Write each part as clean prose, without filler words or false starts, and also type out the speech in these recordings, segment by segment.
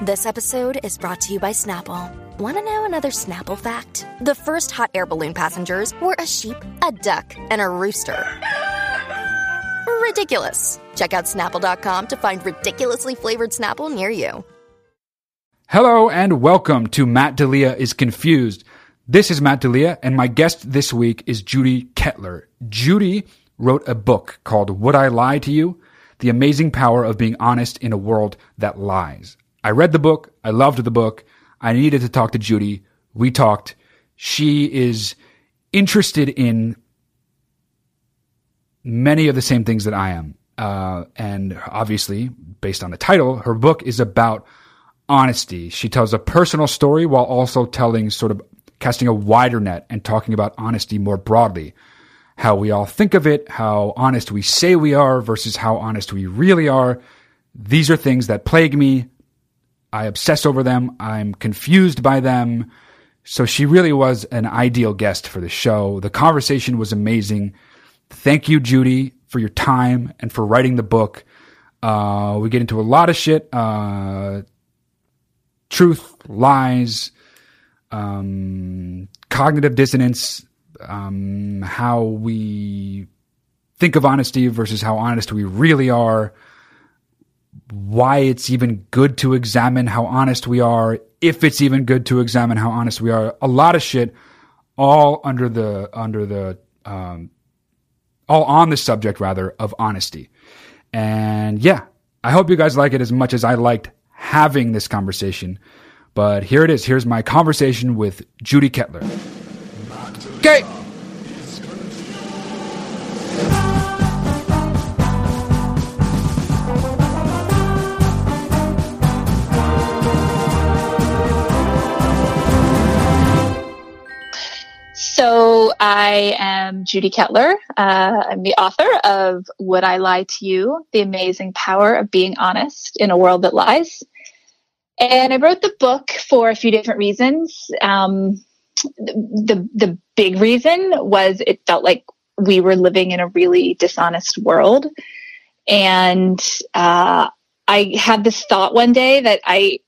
This episode is brought to you by Snapple. Want to know another Snapple fact? The first hot air balloon passengers were a sheep, a duck, and a rooster. Ridiculous. Check out Snapple.com to find ridiculously flavored Snapple near you. Hello and welcome to Matt D'Elia is Confused. This is Matt D'Elia, and my guest this week is Judy Ketler. Judy wrote a book called Would I Lie to You? The Amazing Power of Being Honest in a World That Lies. I read the book. I loved the book. I needed to talk to Judy. We talked. She is interested in many of the same things that I am. And obviously, based on the title, her book is about honesty. She tells a personal story while also telling, sort of casting a wider net and talking about honesty more broadly. How we all think of it, how honest we say we are versus how honest we really are. These are things that plague me. I obsess over them. I'm confused by them. So she really was an ideal guest for the show. The conversation was amazing. Thank you, Judy, for your time and for writing the book. We get into a lot of shit. Truth, lies, cognitive dissonance, how we think of honesty versus how honest we really are. Why it's even good to examine how honest we are, if it's even good to examine how honest we are, a lot of shit, all on the subject rather of honesty. And yeah, I hope you guys like it as much as I liked having this conversation. But here it is. Here's my conversation with Judy Ketler. Okay. So I am Judy Ketler. I'm the author of Would I Lie to You? The Amazing Power of Being Honest in a World That Lies. And I wrote the book for a few different reasons. The big reason was it felt like we were living in a really dishonest world. And I had this thought one day that I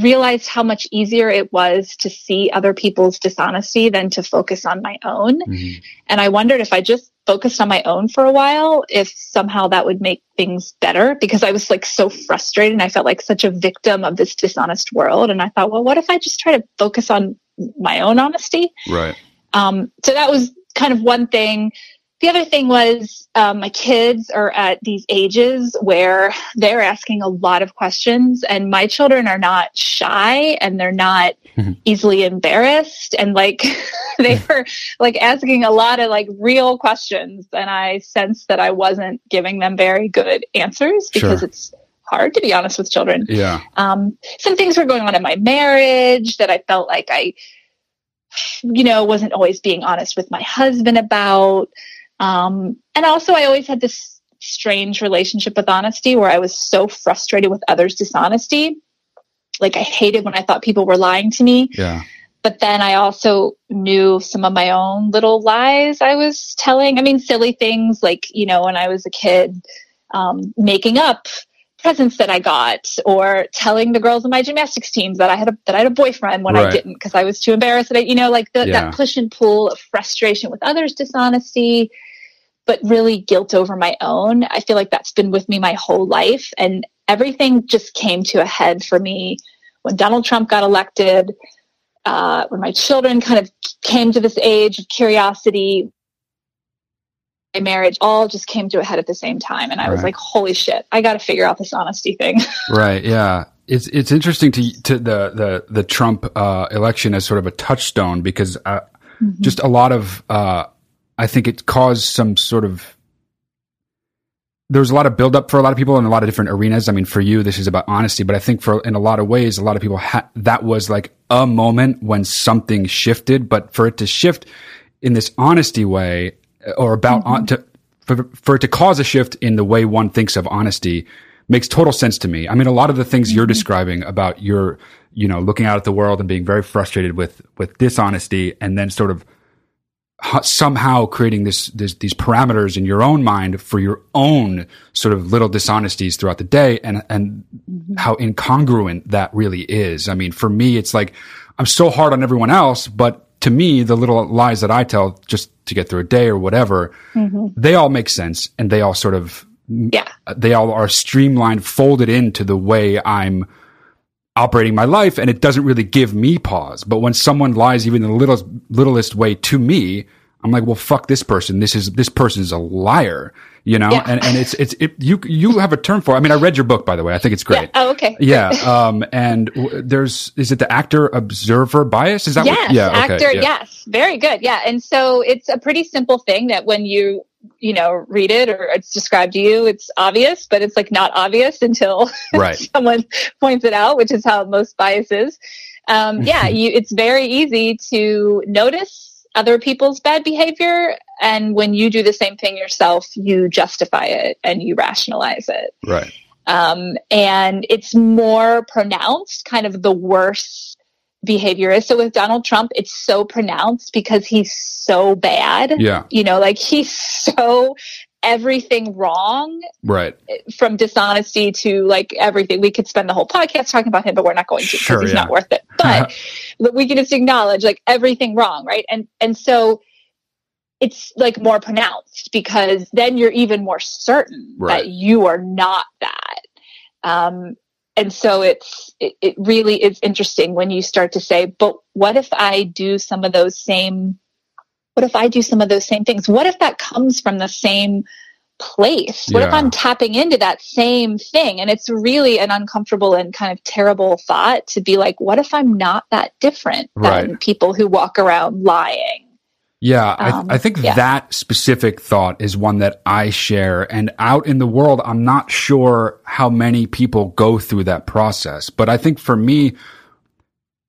realized how much easier it was to see other people's dishonesty than to focus on my own. Mm-hmm. And I wondered if I just focused on my own for a while, if somehow that would make things better, because I was like so frustrated and I felt like such a victim of this dishonest world. And I thought, well, what if I just try to focus on my own honesty? Right. So that was kind of one thing. The other thing was my kids are at these ages where they're asking a lot of questions, and my children are not shy and they're not easily embarrassed. And like they were like asking a lot of like real questions, and I sensed that I wasn't giving them very good answers because It's hard to be honest with children. Yeah. Some things were going on in my marriage that I felt like I, you know, wasn't always being honest with my husband about. And also I always had this strange relationship with honesty where I was so frustrated with others' dishonesty. Like I hated when I thought people were lying to me. Yeah. But then I also knew some of my own little lies I was telling. I mean, silly things like, you know, when I was a kid, making up presents that I got, or telling the girls on my gymnastics teams that I had a boyfriend when I didn't, because I was too embarrassed that I, you know, like that push and pull of frustration with others' dishonesty, but really guilt over my own. I feel like that's been with me my whole life, and everything just came to a head for me when Donald Trump got elected, when my children kind of came to this age of curiosity, my marriage, all just came to a head at the same time. And I was like, holy shit, I got to figure out this honesty thing. Right. Yeah. It's interesting to the Trump election as sort of a touchstone, because just a lot of, I think it caused some sort of there's a lot of buildup for a lot of people in a lot of different arenas. I mean, for you, this is about honesty, but I think in a lot of ways, a lot of people that was like a moment when something shifted, but for it to shift in this honesty way or about for it to cause a shift in the way one thinks of honesty makes total sense to me. I mean, a lot of the things you're describing about your, you know, looking out at the world and being very frustrated with dishonesty and then sort of somehow creating these parameters in your own mind for your own sort of little dishonesties throughout the day and how incongruent that really is. I mean, for me, it's like, I'm so hard on everyone else, but to me, the little lies that I tell just to get through a day or whatever, they all make sense and they all sort of, they all are streamlined, folded into the way I'm operating my life, and it doesn't really give me pause. But when someone lies even the littlest way to me, I'm like, well, fuck this person. This person is a liar, you know? Yeah. And it's you have a term for it. I mean, I read your book, by the way. I think it's great. Yeah. Oh, okay. Yeah. Is it the actor observer bias? Is that what? Yeah. Actor. Okay, yeah. Yes. Very good. Yeah. And so it's a pretty simple thing that when you know, read it or it's described to you, it's obvious, but it's like not obvious until someone points it out, which is how most bias is. It's very easy to notice other people's bad behavior. And when you do the same thing yourself, you justify it and you rationalize it. Right. And it's more pronounced, kind of the worse behavior is. So with Donald Trump, it's so pronounced because he's so bad. Yeah. You know, like he's so everything wrong. Right. From dishonesty to like everything. We could spend the whole podcast talking about him, but we're not going to because he's not worth it. But we can just acknowledge like everything wrong, right? And so it's like more pronounced because then you're even more certain that you are not that. And so it really is interesting when you start to say, but what if I do some of those same things? What if that comes from the same place? What if I'm tapping into that same thing? And it's really an uncomfortable and kind of terrible thought to be like, what if I'm not that different than people who walk around lying? Yeah, I think that specific thought is one that I share. And out in the world, I'm not sure how many people go through that process. But I think for me,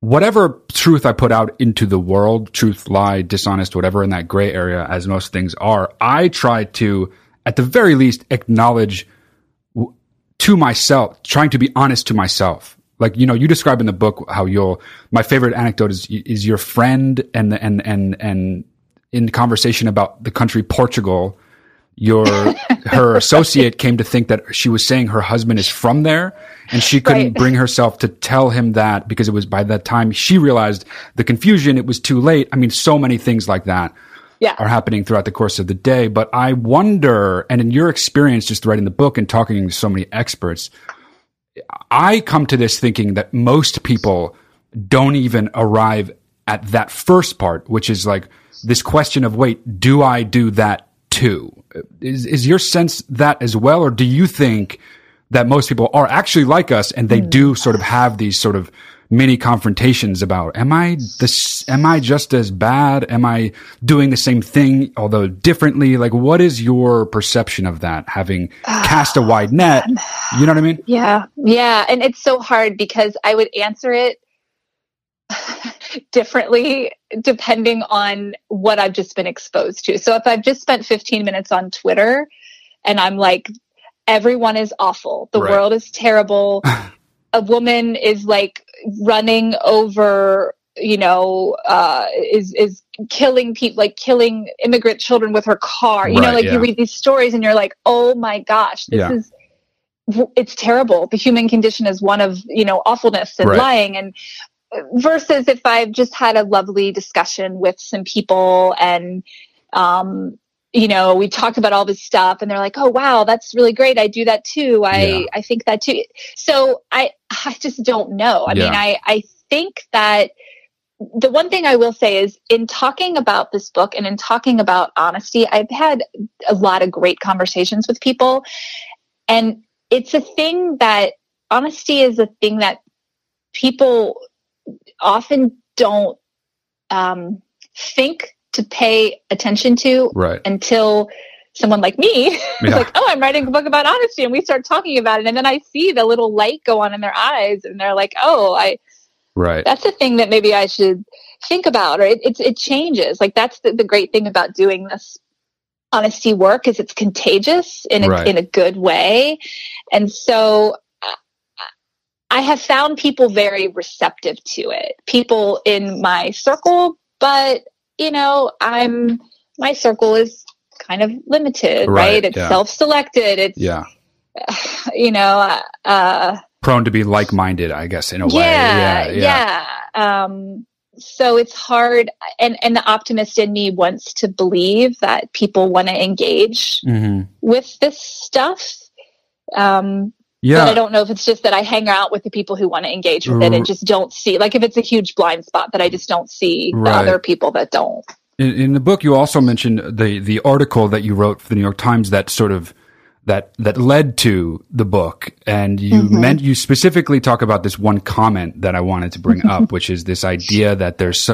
whatever truth I put out into the world, truth, lie, dishonest, whatever in that gray area, as most things are, I try to, at the very least, acknowledge to myself, trying to be honest to myself. Like, you know, you describe in the book how my favorite anecdote is your friend and in conversation about the country Portugal, her associate came to think that she was saying her husband is from there, and she couldn't bring herself to tell him that because it was by that time she realized the confusion, it was too late. I mean, so many things like that are happening throughout the course of the day. But I wonder, and in your experience just writing the book and talking to so many experts, I come to this thinking that most people don't even arrive at that first part, which is like, this question of, wait, do I do that too? Is your sense that as well? Or do you think that most people are actually like us and they do sort of have these sort of mini confrontations about, am I just as bad? Am I doing the same thing, although differently? Like, what is your perception of that, having cast a wide net? You know what I mean? Yeah. Yeah. And it's so hard because I would answer it differently depending on what I've just been exposed to. So if I've just spent 15 minutes on Twitter and I'm like, everyone is awful, the world is terrible, a woman is like running over, you know, is killing people, like killing immigrant children with her car, you know, like you read these stories and you're like, oh my gosh, this is, it's terrible. The human condition is one of, you know, awfulness and lying. And versus if I've just had a lovely discussion with some people and, you know, we talked about all this stuff and they're like, oh, wow, that's really great. I do that too. I think that too. So I just don't know. I mean, I think that the one thing I will say is in talking about this book and in talking about honesty, I've had a lot of great conversations with people. And it's a thing that honesty is a thing that people often don't think to pay attention to until someone like me is like, oh, I'm writing a book about honesty. And we start talking about it. And then I see the little light go on in their eyes and they're like, oh, right. That's the thing that maybe I should think about, or it changes. Like that's the great thing about doing this honesty work is it's contagious in a good way. And so I have found people very receptive to it, people in my circle, but you know, my circle is kind of limited, right? It's self-selected. It's, you know, prone to be like-minded, I guess, in a way. So it's hard. And the optimist in me wants to believe that people want to engage with this stuff. But I don't know if it's just that I hang out with the people who want to engage with it and just don't see, like if it's a huge blind spot that I just don't see the other people that don't. In the book, you also mentioned the article that you wrote for the New York Times that sort of that led to the book, and you you specifically talk about this one comment that I wanted to bring up, which is this idea that there's.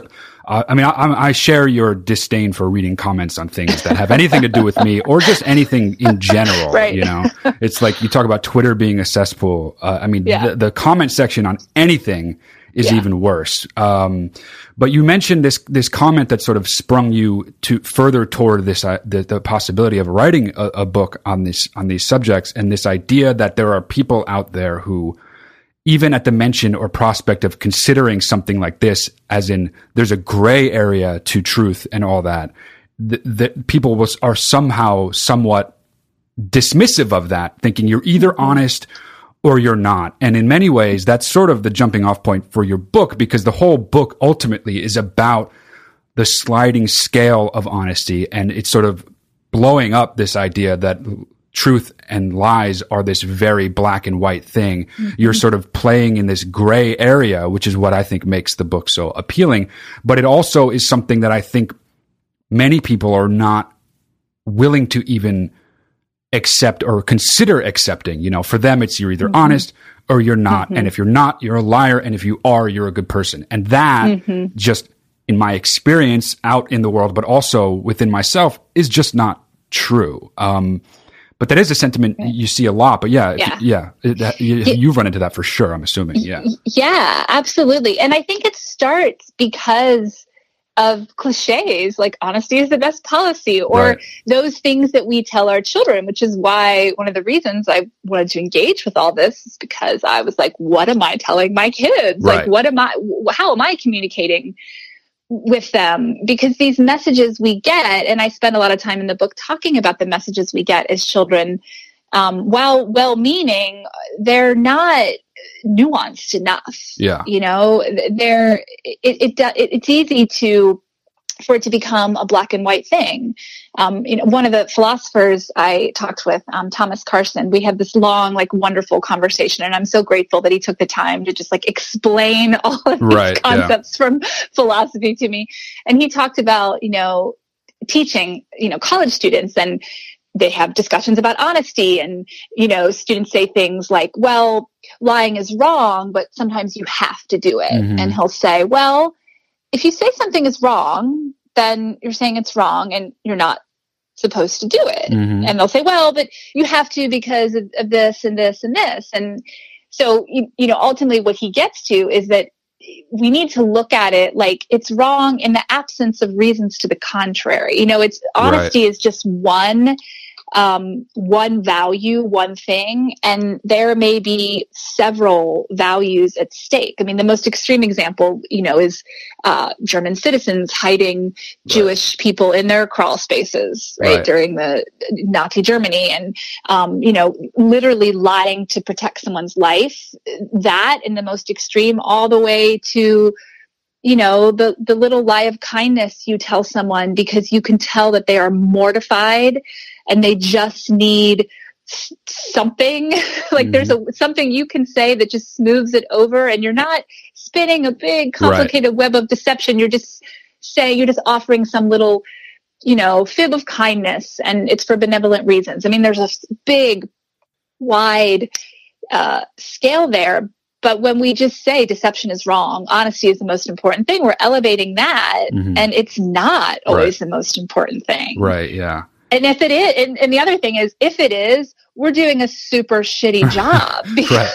I share your disdain for reading comments on things that have anything to do with me or just anything in general. Right. You know, it's like you talk about Twitter being a cesspool. The comment section on anything is even worse. But you mentioned this comment that sort of sprung you to further toward this, the possibility of writing a book on these subjects, and this idea that there are people out there who, even at the mention or prospect of considering something like this, as in there's a gray area to truth and all that, that people are somehow somewhat dismissive of that, thinking you're either honest or you're not. And in many ways, that's sort of the jumping off point for your book, because the whole book ultimately is about the sliding scale of honesty. And it's sort of blowing up this idea that truth and lies are this very black and white thing. You're sort of playing in this gray area, which is what I think makes the book so appealing. But it also is something that I think many people are not willing to even accept or consider accepting. You know, for them, it's you're either honest or you're not. And if you're not, you're a liar. And if you are, you're a good person. And that just in my experience out in the world, but also within myself, is just not true. But that is a sentiment you see a lot, but you've run into that for sure, I'm assuming. Yeah, absolutely. And I think it starts because of cliches like honesty is the best policy, or those things that we tell our children, which is why one of the reasons I wanted to engage with all this is because I was like, what am I telling my kids? Like, how am I communicating with them? Because these messages we get, and I spend a lot of time in the book talking about the messages we get as children, while well-meaning, they're not nuanced enough. You know, it's easy for it to become a black and white thing. You know, one of the philosophers I talked with, Thomas Carson, we had this long, like, wonderful conversation, and I'm so grateful that he took the time to just, like, explain all of these concepts from philosophy to me. And he talked about, you know, teaching, you know, college students, and they have discussions about honesty, and, you know, students say things like, well, lying is wrong, but sometimes you have to do it. And he'll say, well, if you say something is wrong, then you're saying it's wrong and you're not supposed to do it. And they'll say, well, but you have to because of this and this and this. And so, you know, ultimately what he gets to is that we need to look at it like it's wrong in the absence of reasons to the contrary. You know, it's honesty is just one value, one thing, and there may be several values at stake. I mean, the most extreme example, you know, is German citizens hiding Jewish people in their crawl spaces, during the Nazi Germany, and, you know, literally lying to protect someone's life, that in the most extreme, all the way to, you know, the little lie of kindness you tell someone because you can tell that they are mortified and they just need something. Like there's something you can say that just smooths it over, and you're not spinning a big complicated web of deception. You're just offering some little, you know, fib of kindness, and it's for benevolent reasons. I mean, there's a big, wide scale there. But when we just say deception is wrong, honesty is the most important thing, we're elevating that, and it's not always the most important thing. Right, yeah. And if it is, and the other thing is, if it is, we're doing a super shitty job because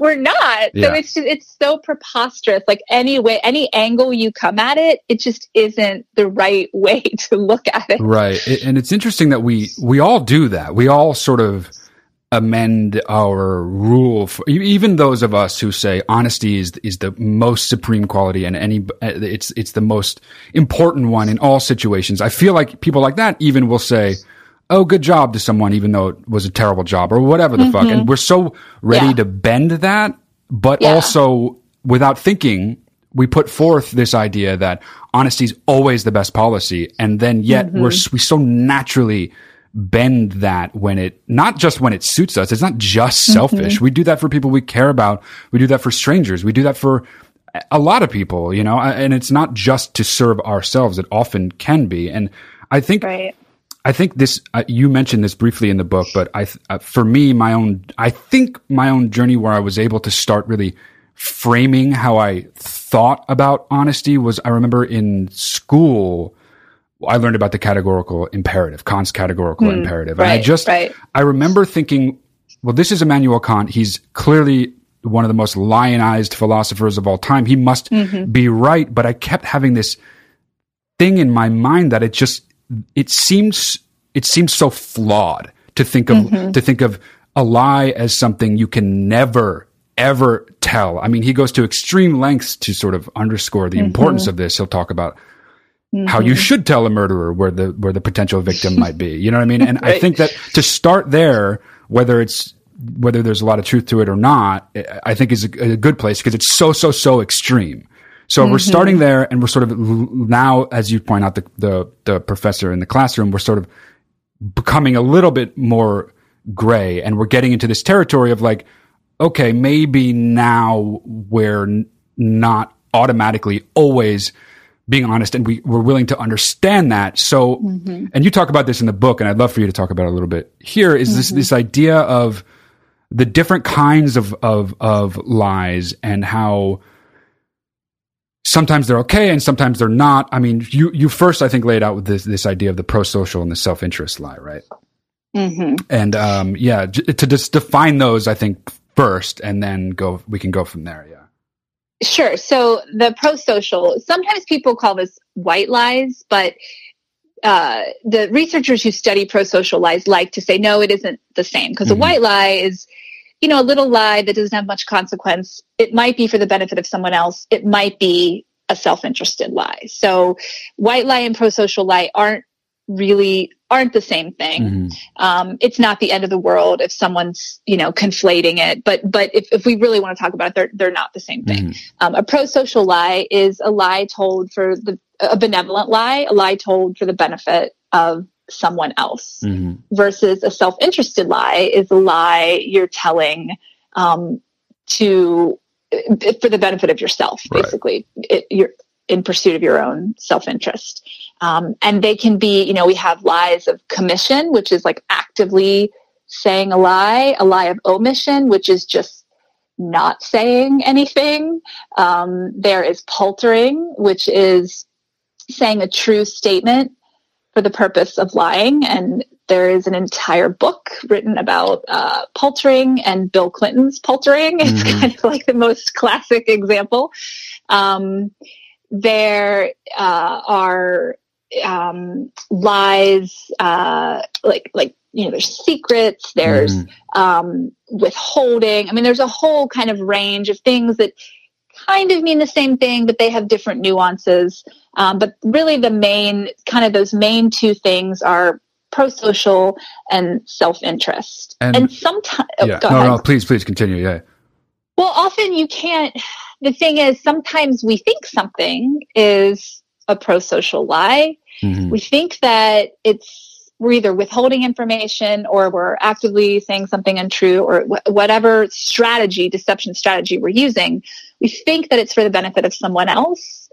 we're not. Yeah. So it's just, it's so preposterous. Like any way, any angle you come at it, it just isn't the right way to look at it. Right. And it's interesting that we all do that. We all sort of amend our rule for, even those of us who say honesty is the most supreme quality and it's the most important one in all situations. I feel like people like that even will say, oh, good job to someone, even though it was a terrible job or whatever the fuck. And we're so ready to bend that, but also without thinking, we put forth this idea that honesty is always the best policy. And then yet we so naturally bend that when it, not just when it suits us. It's not just selfish. We do that for people we care about. We do that for strangers. We do that for a lot of people, you know, and it's not just to serve ourselves. It often can be. And I think, I think this, you mentioned this briefly in the book, but for me, my own journey where I was able to start really framing how I thought about honesty was, I remember in school, I learned about the categorical imperative, Kant's categorical imperative. And I remember thinking, well, this is Immanuel Kant. He's clearly one of the most lionized philosophers of all time. He must be right. But I kept having this thing in my mind that it seems so flawed to think of, a lie as something you can never, ever tell. I mean, he goes to extreme lengths to sort of underscore the importance of this. He'll talk about how you should tell a murderer where the potential victim might be. You know what I mean? And I think that to start there, whether there's a lot of truth to it or not, I think is a good place because it's so extreme. So we're starting there and we're sort of now, as you point out, the professor in the classroom, we're sort of becoming a little bit more gray and we're getting into this territory of like, okay, maybe now we're not automatically always being honest, and we're willing to understand that. So, and you talk about this in the book, and I'd love for you to talk about it a little bit here, is this idea of the different kinds of lies and how sometimes they're okay and sometimes they're not. I mean, you first, I think, laid out with this idea of the pro-social and the self-interest lie, right? And to just define those, I think, first, and then we can go from there, yeah. Sure. So the pro-social, sometimes people call this white lies, but the researchers who study pro-social lies like to say, no, it isn't the same because a white lie is, you know, a little lie that doesn't have much consequence. It might be for the benefit of someone else. It might be a self-interested lie. So white lie and pro-social lie aren't the same thing. It's not the end of the world if someone's, you know, conflating it, but if we really want to talk about it, they're not the same thing. A pro-social lie is a lie told for a benevolent lie, a lie told for the benefit of someone else, versus a self-interested lie is a lie you're telling for the benefit of yourself, basically. You're in pursuit of your own self-interest. And they can be, you know, we have lies of commission, which is like actively saying a lie of omission, which is just not saying anything. There is paltering, which is saying a true statement for the purpose of lying. And there is an entire book written about paltering and Bill Clinton's paltering. It's kind of like the most classic example. There are lies, like you know, there's secrets, there's withholding. I mean, there's a whole kind of range of things that kind of mean the same thing, but they have different nuances. But really, the main kind of those main two things are pro-social and self-interest. And sometimes, please continue. Yeah. Well, often you can't. The thing is, sometimes we think something is a pro-social lie. We think that we're either withholding information or we're actively saying something untrue or whatever deception strategy we're using. We think that it's for the benefit of someone else,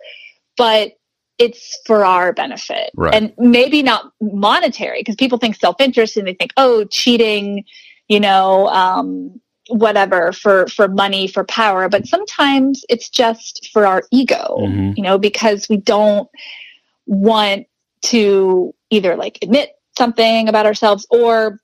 but it's for our benefit. And maybe not monetary, because people think self-interest and they think, oh, cheating, you know, whatever for money, for power, but sometimes it's just for our ego, you know, because we don't want to either like admit something about ourselves, or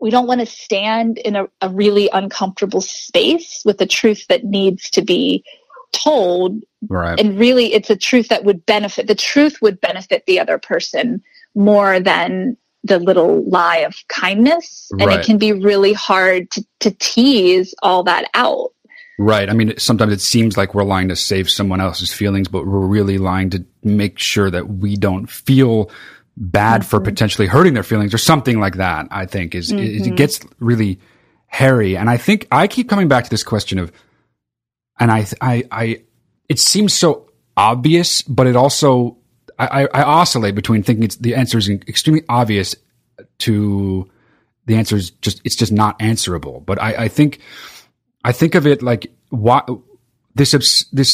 we don't want to stand in a really uncomfortable space with the truth that needs to be told. Right. And really it's a truth that would benefit, the truth would benefit the other person more than the little lie of kindness. And right. It can be really hard to tease all that out. Right. I mean, sometimes it seems like we're lying to save someone else's feelings, but we're really lying to make sure that we don't feel bad mm-hmm. for potentially hurting their feelings or something like that, I think, is mm-hmm. it gets really hairy. And I think I keep coming back to this question of, and I it seems so obvious, but it also, I oscillate between thinking it's, the answer is extremely obvious to the answer is just, it's just not answerable. But I think of it like what this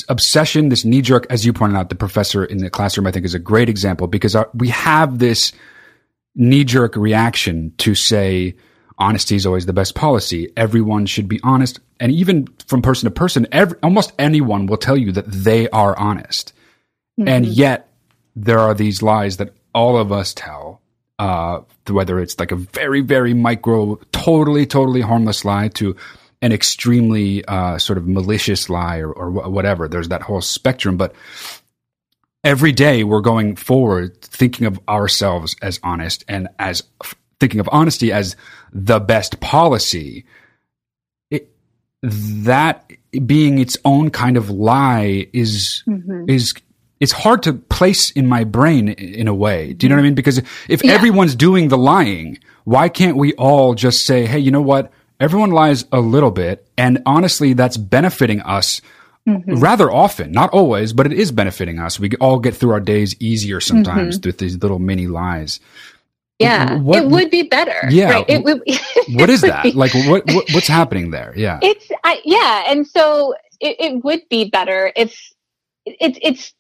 obsession, this knee jerk, as you pointed out, the professor in the classroom, I think is a great example, because we have this knee jerk reaction to say, honesty is always the best policy. Everyone should be honest. And even from person to person, almost anyone will tell you that they are honest. Mm-hmm. And yet, there are these lies that all of us tell, whether it's like a very, very micro, totally, totally harmless lie to an extremely sort of malicious lie or whatever. There's that whole spectrum. But every day we're going forward thinking of ourselves as honest and as thinking of honesty as the best policy. That being its own kind of lie is mm-hmm. is – it's hard to place in my brain in a way. Do you know what I mean? Because if yeah. everyone's doing the lying, why can't we all just say, hey, you know what? Everyone lies a little bit. And honestly, that's benefiting us mm-hmm. rather often. Not always, but it is benefiting us. We all get through our days easier sometimes mm-hmm. with these little mini lies. Yeah. It would be better. Yeah. Right? What is that? Like what's happening there? Yeah. And so it would be better if it's,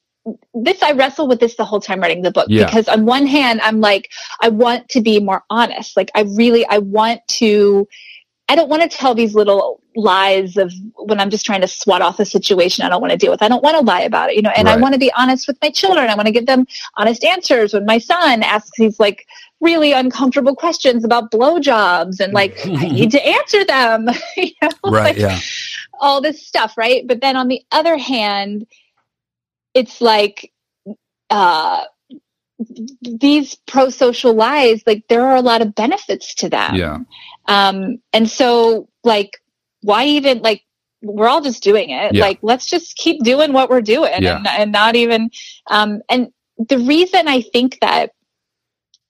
this, I wrestle with this the whole time writing the book, yeah. because on one hand, I'm like, I want to be more honest. Like I don't want to tell these little lies of when I'm just trying to swat off a situation I don't want to deal with. I don't want to lie about it, you know, and right. I want to be honest with my children. I want to give them honest answers when my son asks these like really uncomfortable questions about blowjobs and like, I need to answer them, you know, right, like, yeah. all this stuff. Right. But then on the other hand, it's like these pro-social lies, like there are a lot of benefits to them. Yeah. And so like, why even like, we're all just doing it. Yeah. Like, let's just keep doing what we're doing yeah. and not even, and the reason I think that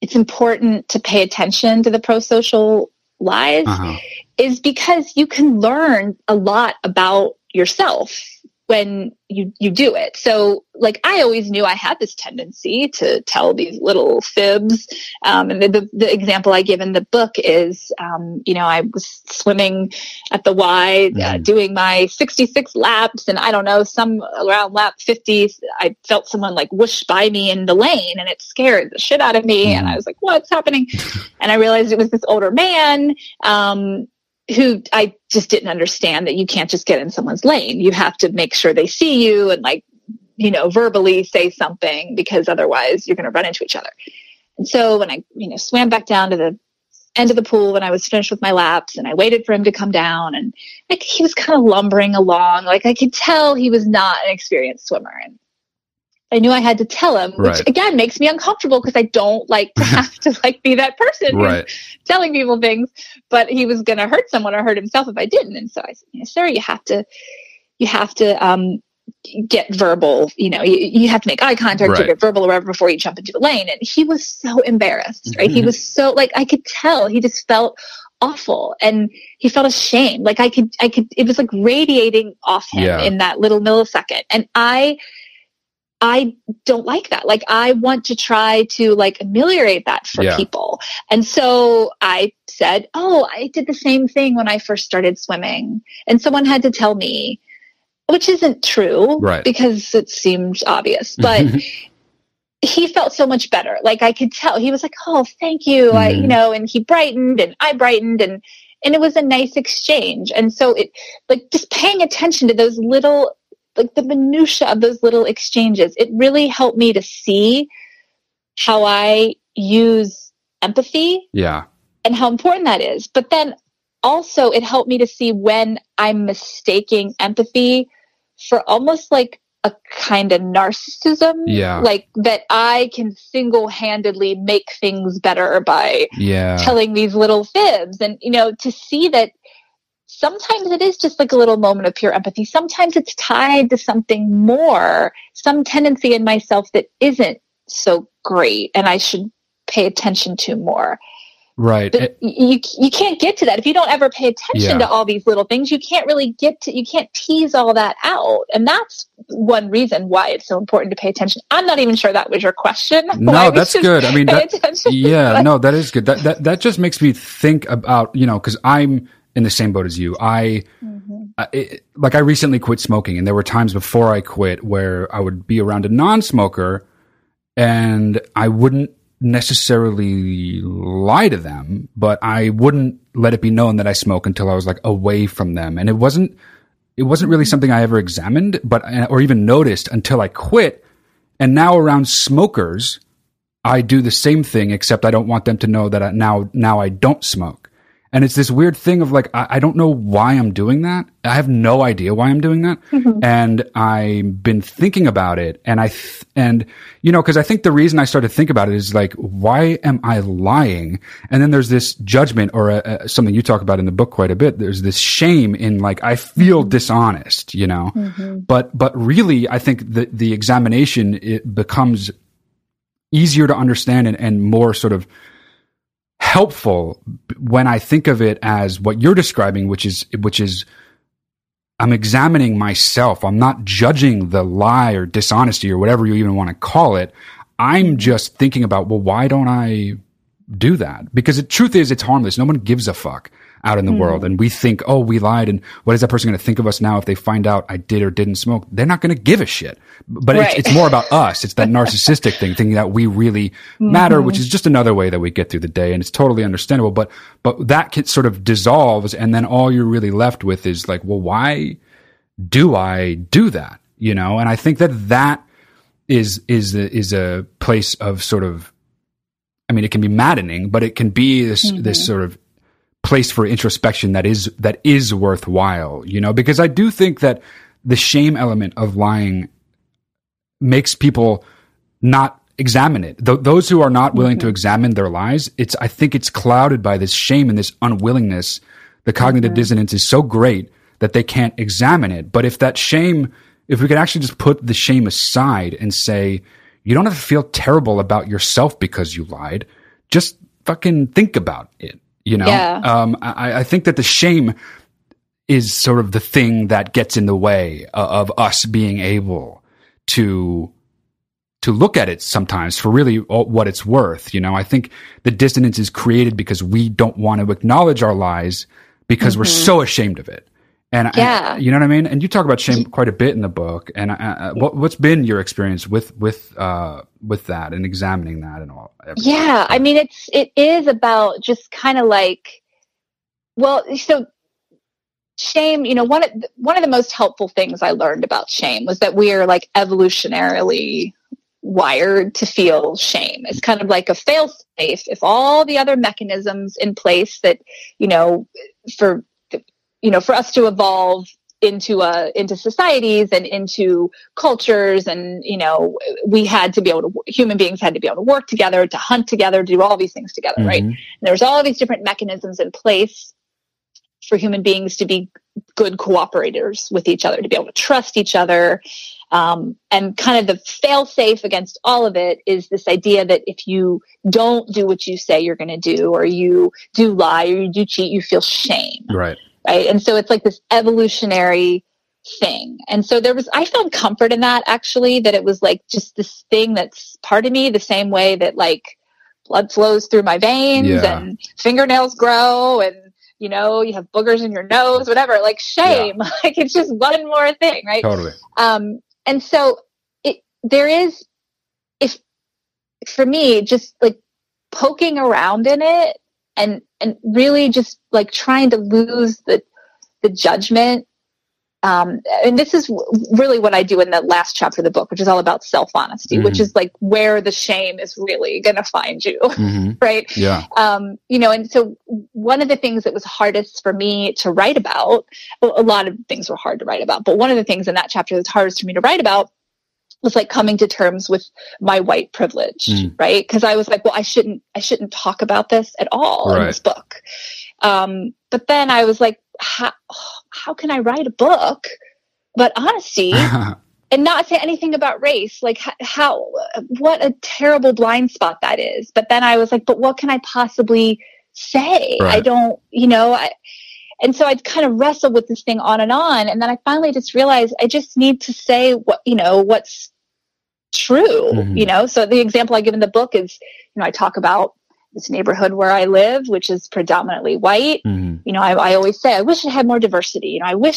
it's important to pay attention to the pro-social lies uh-huh. is because you can learn a lot about yourself when you do it. So like, I always knew I had this tendency to tell these little fibs. And the example I give in the book is, you know, I was swimming at the Y doing my 66 laps and I don't know, some around lap 50, I felt someone like whoosh by me in the lane and it scared the shit out of me. Mm. And I was like, what's happening? And I realized it was this older man, who I just didn't understand that you can't just get in someone's lane. You have to make sure they see you and like, you know, verbally say something because otherwise you're going to run into each other. And so when I, you know, swam back down to the end of the pool when I was finished with my laps and I waited for him to come down and like, he was kind of lumbering along. Like I could tell he was not an experienced swimmer. And I knew I had to tell him, which right. again makes me uncomfortable because I don't like to have to like be that person right. telling people things, but he was going to hurt someone or hurt himself if I didn't. And so I said, you know, sir, you have to get verbal, you know, you have to make eye contact right. to get verbal or whatever before you jump into the lane. And he was so embarrassed, right? Mm-hmm. He was so like, I could tell he just felt awful and he felt ashamed. Like I could, it was like radiating off him yeah. in that little millisecond. And I don't like that. Like I want to try to like ameliorate that for yeah. people. And so I said, oh, I did the same thing when I first started swimming and someone had to tell me, which isn't true right. because it seemed obvious, but he felt so much better. Like I could tell he was like, oh, thank you. Mm-hmm. You know, and he brightened and I brightened and it was a nice exchange. And so it like just paying attention to those little like the minutia of those little exchanges, it really helped me to see how I use empathy and how important that is. But then also it helped me to see when I'm mistaking empathy for almost like a kind of narcissism, like that I can single-handedly make things better by telling these little fibs. And, you know, to see that sometimes it is just like a little moment of pure empathy. Sometimes it's tied to something more, some tendency in myself that isn't so great and I should pay attention to more. Right. But you can't get to that. If you don't ever pay attention to all these little things, you can't really you can't tease all that out. And that's one reason why it's so important to pay attention. I'm not even sure that was your question. No, that's good. I mean, that is good. That just makes me think about, you know, cause I'm in the same boat as you. I recently quit smoking, and there were times before I quit where I would be around a non-smoker and I wouldn't necessarily lie to them, but I wouldn't let it be known that I smoke until I was like away from them. And it wasn't really something I ever examined, but, or even noticed until I quit. And now around smokers, I do the same thing, except I don't want them to know that now I don't smoke. And it's this weird thing of like, I don't know why I'm doing that. I have no idea why I'm doing that. Mm-hmm. And I've been thinking about it. And because I think the reason I started to think about it is like, why am I lying? And then there's this judgment or something you talk about in the book quite a bit. There's this shame in like, I feel dishonest, you know, but really I think the examination, it becomes easier to understand and more sort of helpful when I think of it as what you're describing, which is I'm examining myself. I'm not judging the lie or dishonesty or whatever you even want to call it. I'm just thinking about, well, why don't I do that? Because the truth is, it's harmless. No one gives a fuck out in the world. And we think, oh, we lied. And what is that person going to think of us now if they find out I did or didn't smoke? They're not going to give a shit. But it's more about us. It's that narcissistic thing, thinking that we really matter, which is just another way that we get through the day. And it's totally understandable. But that sort of dissolves. And then all you're really left with is like, well, why do I do that? You know? And I think that is a place of sort of, I mean, it can be maddening, but it can be this sort of place for introspection that is worthwhile, you know, because I do think that the shame element of lying makes people not examine it. Those who are not willing to examine their lies, I think it's clouded by this shame and this unwillingness. The cognitive dissonance is so great that they can't examine it. But if that shame, if we could actually just put the shame aside and say, you don't have to feel terrible about yourself because you lied. Just fucking think about it, you know? Yeah. I think that the shame is sort of the thing that gets in the way of us being able to look at it sometimes for really what it's worth, you know? I think the dissonance is created because we don't want to acknowledge our lies because we're so ashamed of it. And you know what I mean? And you talk about shame quite a bit in the book. And what's been your experience with that and examining that and all? Everything? Yeah. I mean, it is about just kind of like, well, so shame, you know, one of the most helpful things I learned about shame was that we are like evolutionarily wired to feel shame. It's kind of like a fail-safe. If all the other mechanisms in place that, you know, for us to evolve into societies and into cultures, and, you know, human beings had to be able to work together, to hunt together, to do all these things together, right? And there's all these different mechanisms in place for human beings to be good cooperators with each other, to be able to trust each other. And kind of the fail-safe against all of it is this idea that if you don't do what you say you're going to do, or you do lie, or you do cheat, you feel shame. Right. And so it's like this evolutionary thing. And so I found comfort in that, actually, that it was like just this thing that's part of me, the same way that like blood flows through my veins and fingernails grow and, you know, you have boogers in your nose, whatever, like shame, like it's just one more thing. Right. Totally. And so for me, just like poking around in it and really just like trying to lose the judgment And this is really what I do in the last chapter of the book, which is all about self-honesty, mm-hmm. which is like where the shame is really going to find you, mm-hmm. right? Yeah. You know, and so one of the things that was hardest for me to write about, well, a lot of things were hard to write about, but one of the things in that chapter that's hardest for me to write about was like coming to terms with my white privilege, right? Because I was like, well, I shouldn't talk about this at all in this book. But then I was like, how can I write a book about honesty and not say anything about race? Like how, what a terrible blind spot that is. But then I was like, but what can I possibly say? Right. I don't, you know, and so I'd kind of wrestled with this thing on. And then I finally just realized I just need to say what, you know, what's true, mm-hmm. you know? So the example I give in the book is, you know, I talk about this neighborhood where I live, which is predominantly white. Mm-hmm. You know, I always say, I wish it had more diversity. You know,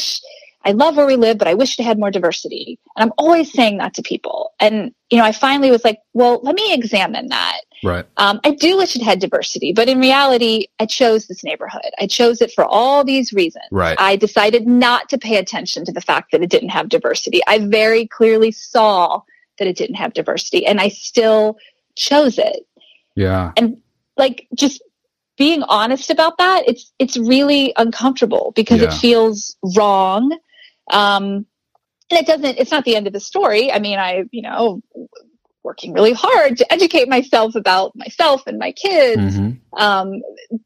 I love where we live, but I wish it had more diversity. And I'm always saying that to people. And, you know, I finally was like, well, let me examine that. Right. I do wish it had diversity, but in reality, I chose this neighborhood. I chose it for all these reasons. Right. I decided not to pay attention to the fact that it didn't have diversity. I very clearly saw that it didn't have diversity, and I still chose it. Yeah. And like just being honest about that, it's really uncomfortable because it feels wrong. And it's not the end of the story. I mean, working really hard to educate myself about myself and my kids. Mm-hmm.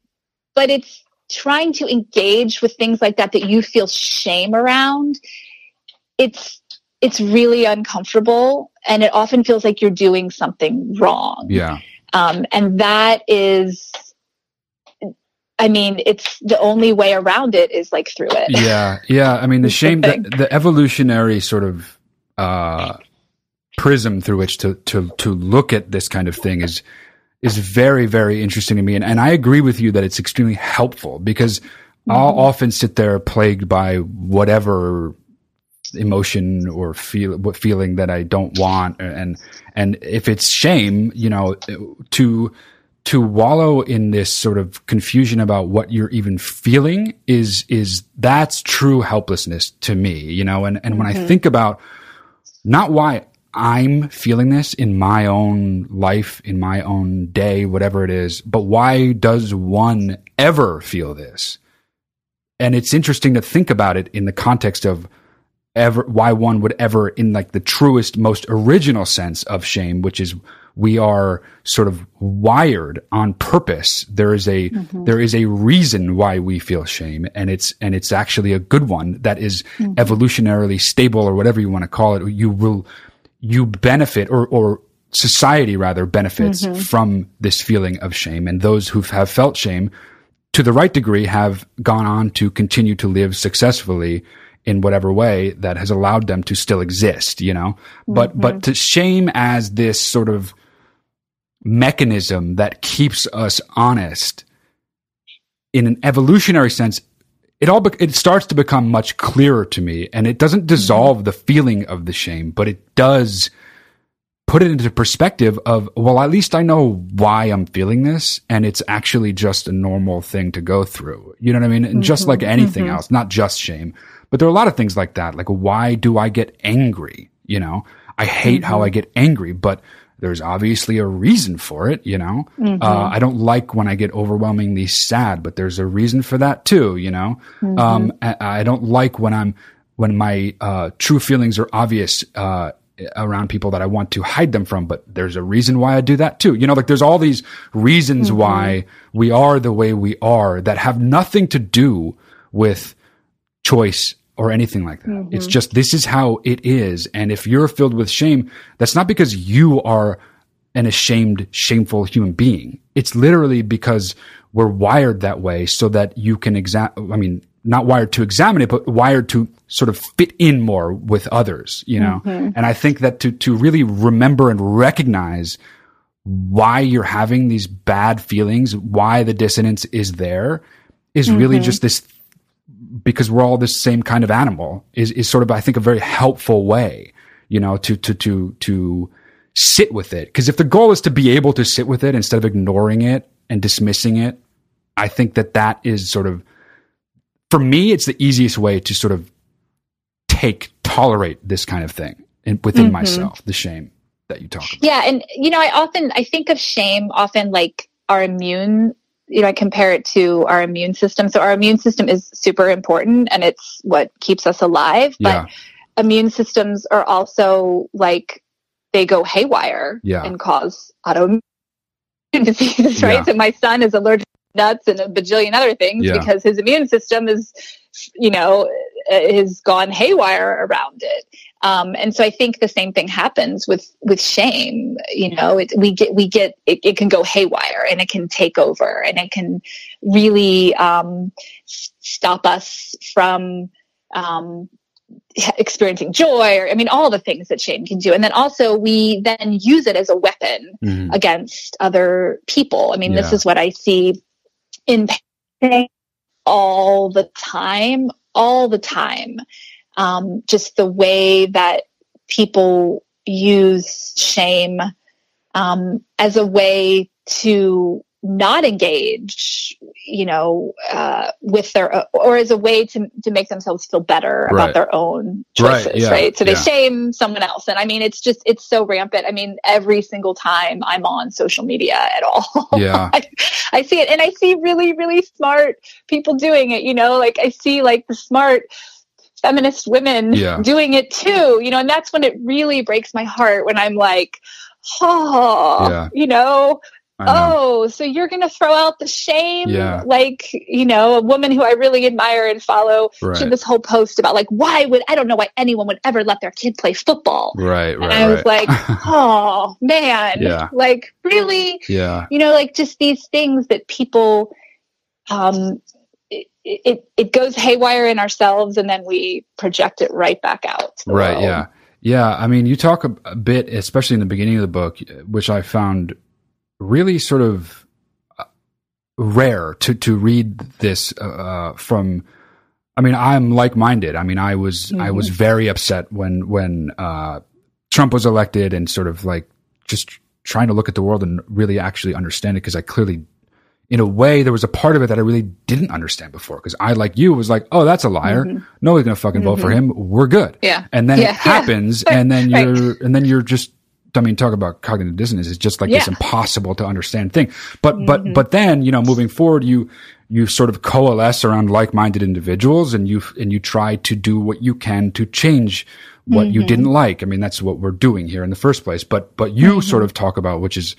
But it's trying to engage with things like that you feel shame around. It's really uncomfortable, and it often feels like you're doing something wrong. Yeah. And that is, I mean, it's the only way around it is like through it. Yeah. Yeah. I mean, the shame, the evolutionary sort of, prism through which to look at this kind of thing is very, very interesting to me. And I agree with you that it's extremely helpful, because I'll often sit there plagued by whatever emotion or feeling that I don't want. And if it's shame, you know, to wallow in this sort of confusion about what you're even feeling is that's true helplessness to me, you know? And when I think about not why I'm feeling this in my own life, in my own day, whatever it is, but why does one ever feel this? And it's interesting to think about it in the context of why one would ever, in like the truest, most original sense of shame, which is we are sort of wired on purpose. There is a reason why we feel shame, and it's actually a good one that is evolutionarily stable, or whatever you want to call it. You benefit, or society rather benefits from this feeling of shame. And those who have felt shame to the right degree have gone on to continue to live successfully in whatever way that has allowed them to still exist, you know, but to shame as this sort of mechanism that keeps us honest in an evolutionary sense, it starts to become much clearer to me, and it doesn't dissolve the feeling of the shame, but it does put it into perspective of, well, at least I know why I'm feeling this, and it's actually just a normal thing to go through. You know what I mean? And just like anything else, not just shame, but there are a lot of things like that. Like, why do I get angry? You know, I hate how I get angry, but there's obviously a reason for it, you know? I don't like when I get overwhelmingly sad, but there's a reason for that too, you know? I don't like when my true feelings are obvious around people that I want to hide them from, but there's a reason why I do that too. You know, like there's all these reasons why we are the way we are that have nothing to do with choice or anything like that. It's just, this is how it is. And if you're filled with shame, that's not because you are an ashamed, shameful human being. It's literally because we're wired that way so that you can not wired to examine it, but wired to sort of fit in more with others, you know? And I think that to really remember and recognize why you're having these bad feelings, why the dissonance is there, is really just this, because we're all the same kind of animal, is sort of, I think, a very helpful way, you know, to sit with it. Because if the goal is to be able to sit with it instead of ignoring it and dismissing it, I think that is sort of, for me, it's the easiest way to sort of tolerate this kind of thing within mm-hmm. myself, the shame that you talk about. Yeah. And, you know, I think of shame often like our immune, you know, I compare it to our immune system. So our immune system is super important and it's what keeps us alive, but immune systems are also like, they go haywire and cause autoimmune diseases, right? So my son is allergic to nuts and a bajillion other things because his immune system is, you know, has gone haywire around it. And so I think the same thing happens with shame. You know, it can go haywire and it can take over and it can really stop us from experiencing joy, or I mean, all the things that shame can do. And then also we then use it as a weapon against other people. I mean, this is what I see in parenting all the time. Just the way that people use shame as a way to not engage, you know, with their, or as a way to make themselves feel better about their own choices, right? So they shame someone else. And I mean, it's just, it's so rampant. I mean, every single time I'm on social media at all, I see it, and I see really, really smart people doing it, you know, like I see like the smart feminist women doing it too, you know, and that's when it really breaks my heart when I'm like, you know, oh, so you're going to throw out the shame? Yeah. Like, you know, a woman who I really admire and follow, she had this whole post about like, I don't know why anyone would ever let their kid play football. And I was like, oh man, like really, you know, like just these things that people, it goes haywire in ourselves and then we project it right back out. Right. Yeah. Yeah. I mean, you talk a bit, especially in the beginning of the book, which I found really sort of rare to read this from. I mean, I'm like-minded. I mean, I was very upset when Trump was elected, and sort of like just trying to look at the world and really actually understand it, because I clearly, in a way, there was a part of it that I really didn't understand before, because I, like you, was like, oh, that's a liar. Mm-hmm. Nobody's going to fucking vote for him. We're good. Yeah. And then it happens, and then you're just, I mean, talk about cognitive dissonance. It's just like this impossible to understand thing. But, but then, you know, moving forward, you sort of coalesce around like-minded individuals, and you try to do what you can to change what you didn't like. I mean, that's what we're doing here in the first place. But you sort of talk about, which is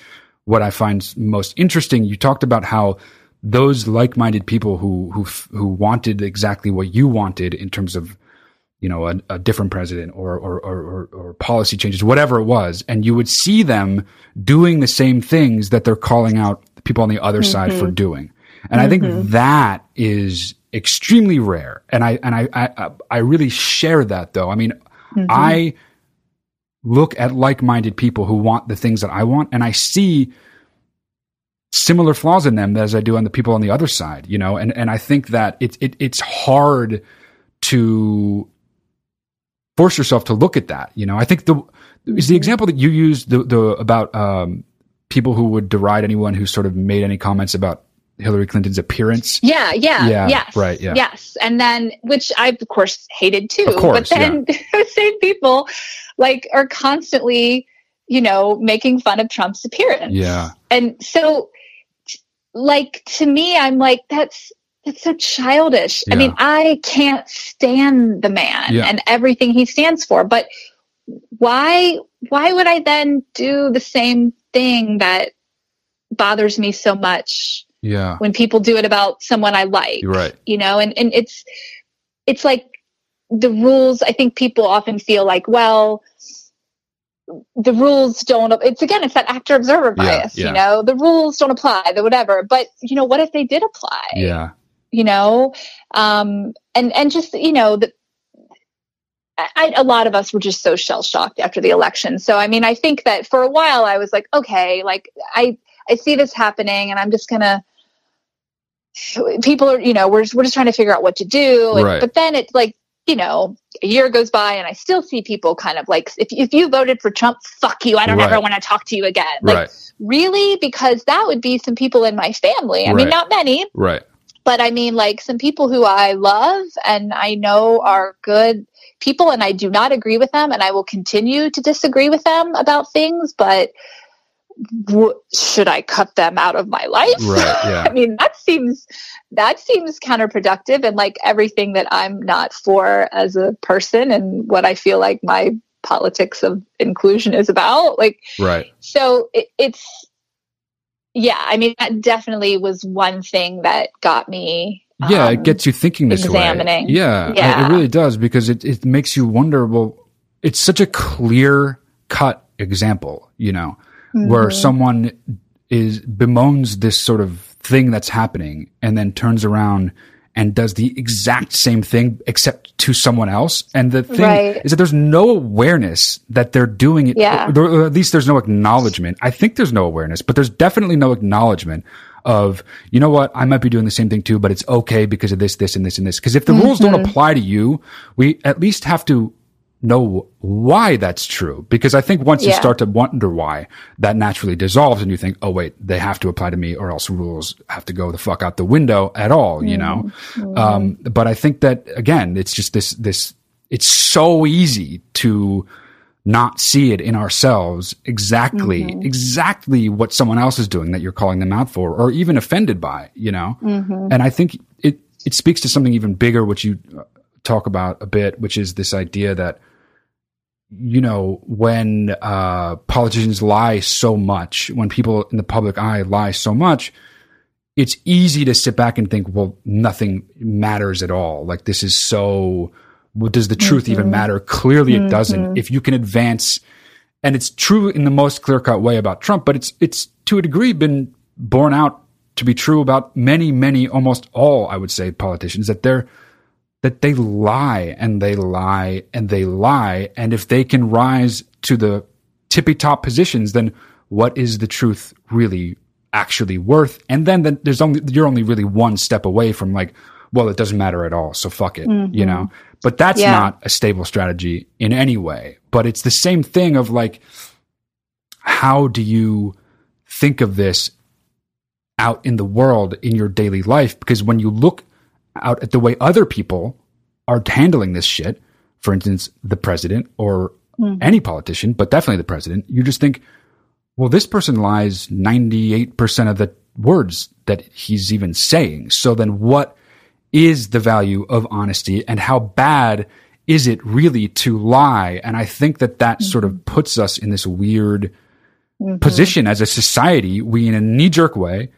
what I find most interesting. You talked about how those like-minded people who wanted exactly what you wanted in terms of, you know, a different president or policy changes, whatever it was. And you would see them doing the same things that they're calling out people on the other side for doing. And I think that is extremely rare. And I really share that, though. I mean, I look at like-minded people who want the things that I want, and I see similar flaws in them as I do on the people on the other side, you know? And I think that it's hard to force yourself to look at that. You know, I think the example that you used about people who would deride anyone who sort of made any comments about Hillary Clinton's appearance. Yes. And then, which I, of course, hated too. Of course, but then those same people like are constantly, you know, making fun of Trump's appearance. Yeah. And so like, to me, I'm like, that's so childish. Yeah. I mean, I can't stand the man and everything he stands for, but why would I then do the same thing that bothers me so much when people do it about someone I like, you know? And it's like the rules, I think people often feel like, well, the rules don't, it's that actor observer bias, you know, the rules don't apply, the whatever, but you know, what if they did apply? Yeah. You know, and just, you know, a lot of us were just so shell shocked after the election. So, I mean, I think that for a while I was like, okay, like I see this happening, and I'm just gonna, people are, you know, we're just trying to figure out what to do. And, but then it's like, you know, a year goes by and I still see people kind of like, if you voted for Trump, fuck you. I don't ever want to talk to you again. Like really, because that would be some people in my family. I mean, not many. But I mean, like, some people who I love and I know are good people, and I do not agree with them, and I will continue to disagree with them about things, but should I cut them out of my life? Right, yeah. I mean, that seems counterproductive, and like everything that I'm not for as a person and what I feel like my politics of inclusion is about. Like, right. So it's, yeah, I mean, that definitely was one thing that got me. Yeah, it gets you thinking this examining. Way. Yeah, it really does, because it makes you wonder, well, it's such a clear-cut example, you know, mm-hmm. where someone bemoans this sort of thing that's happening and then turns around and does the exact same thing except to someone else. And the thing right. is that there's no awareness that they're doing it, yeah. or at least there's no acknowledgement. I think there's no awareness, but there's definitely no acknowledgement of, you know what, I might be doing the same thing too, but it's okay because of this, this, and this, and this. Because if the mm-hmm. rules don't apply to you, we at least have to know why that's true. Because I think once yeah. you start to wonder why, that naturally dissolves and you think, oh wait, they have to apply to me or else rules have to go the fuck out the window at all, you know? Mm-hmm. But I think that, again, it's just this, it's so easy to not see it in ourselves exactly what someone else is doing that you're calling them out for or even offended by, you know? Mm-hmm. And I think it speaks to something even bigger, which you talk about a bit, which is this idea that, you know, when politicians lie so much, when people in the public eye lie so much, it's easy to sit back and think, well, nothing matters at all. Like, this is so, well, does the truth mm-hmm. even matter? Clearly mm-hmm. it doesn't. If you can advance, and it's true in the most clear-cut way about Trump, but it's to a degree been borne out to be true about many, many, almost all, I would say, politicians, that they lie and they lie and they lie. And if they can rise to the tippy top positions, then what is the truth really actually worth? And then you're only really one step away from like, well, it doesn't matter at all, so fuck it, mm-hmm. you know? But that's yeah. not a stable strategy in any way. But it's the same thing of like, how do you think of this out in the world in your daily life? Because when you look out at the way other people are handling this shit, for instance, the president or any politician, but definitely the president, you just think, well, this person lies 98% of the words that he's even saying. So then what is the value of honesty and how bad is it really to lie? And I think that mm-hmm. sort of puts us in this weird mm-hmm. position as a society. We, in a knee-jerk way,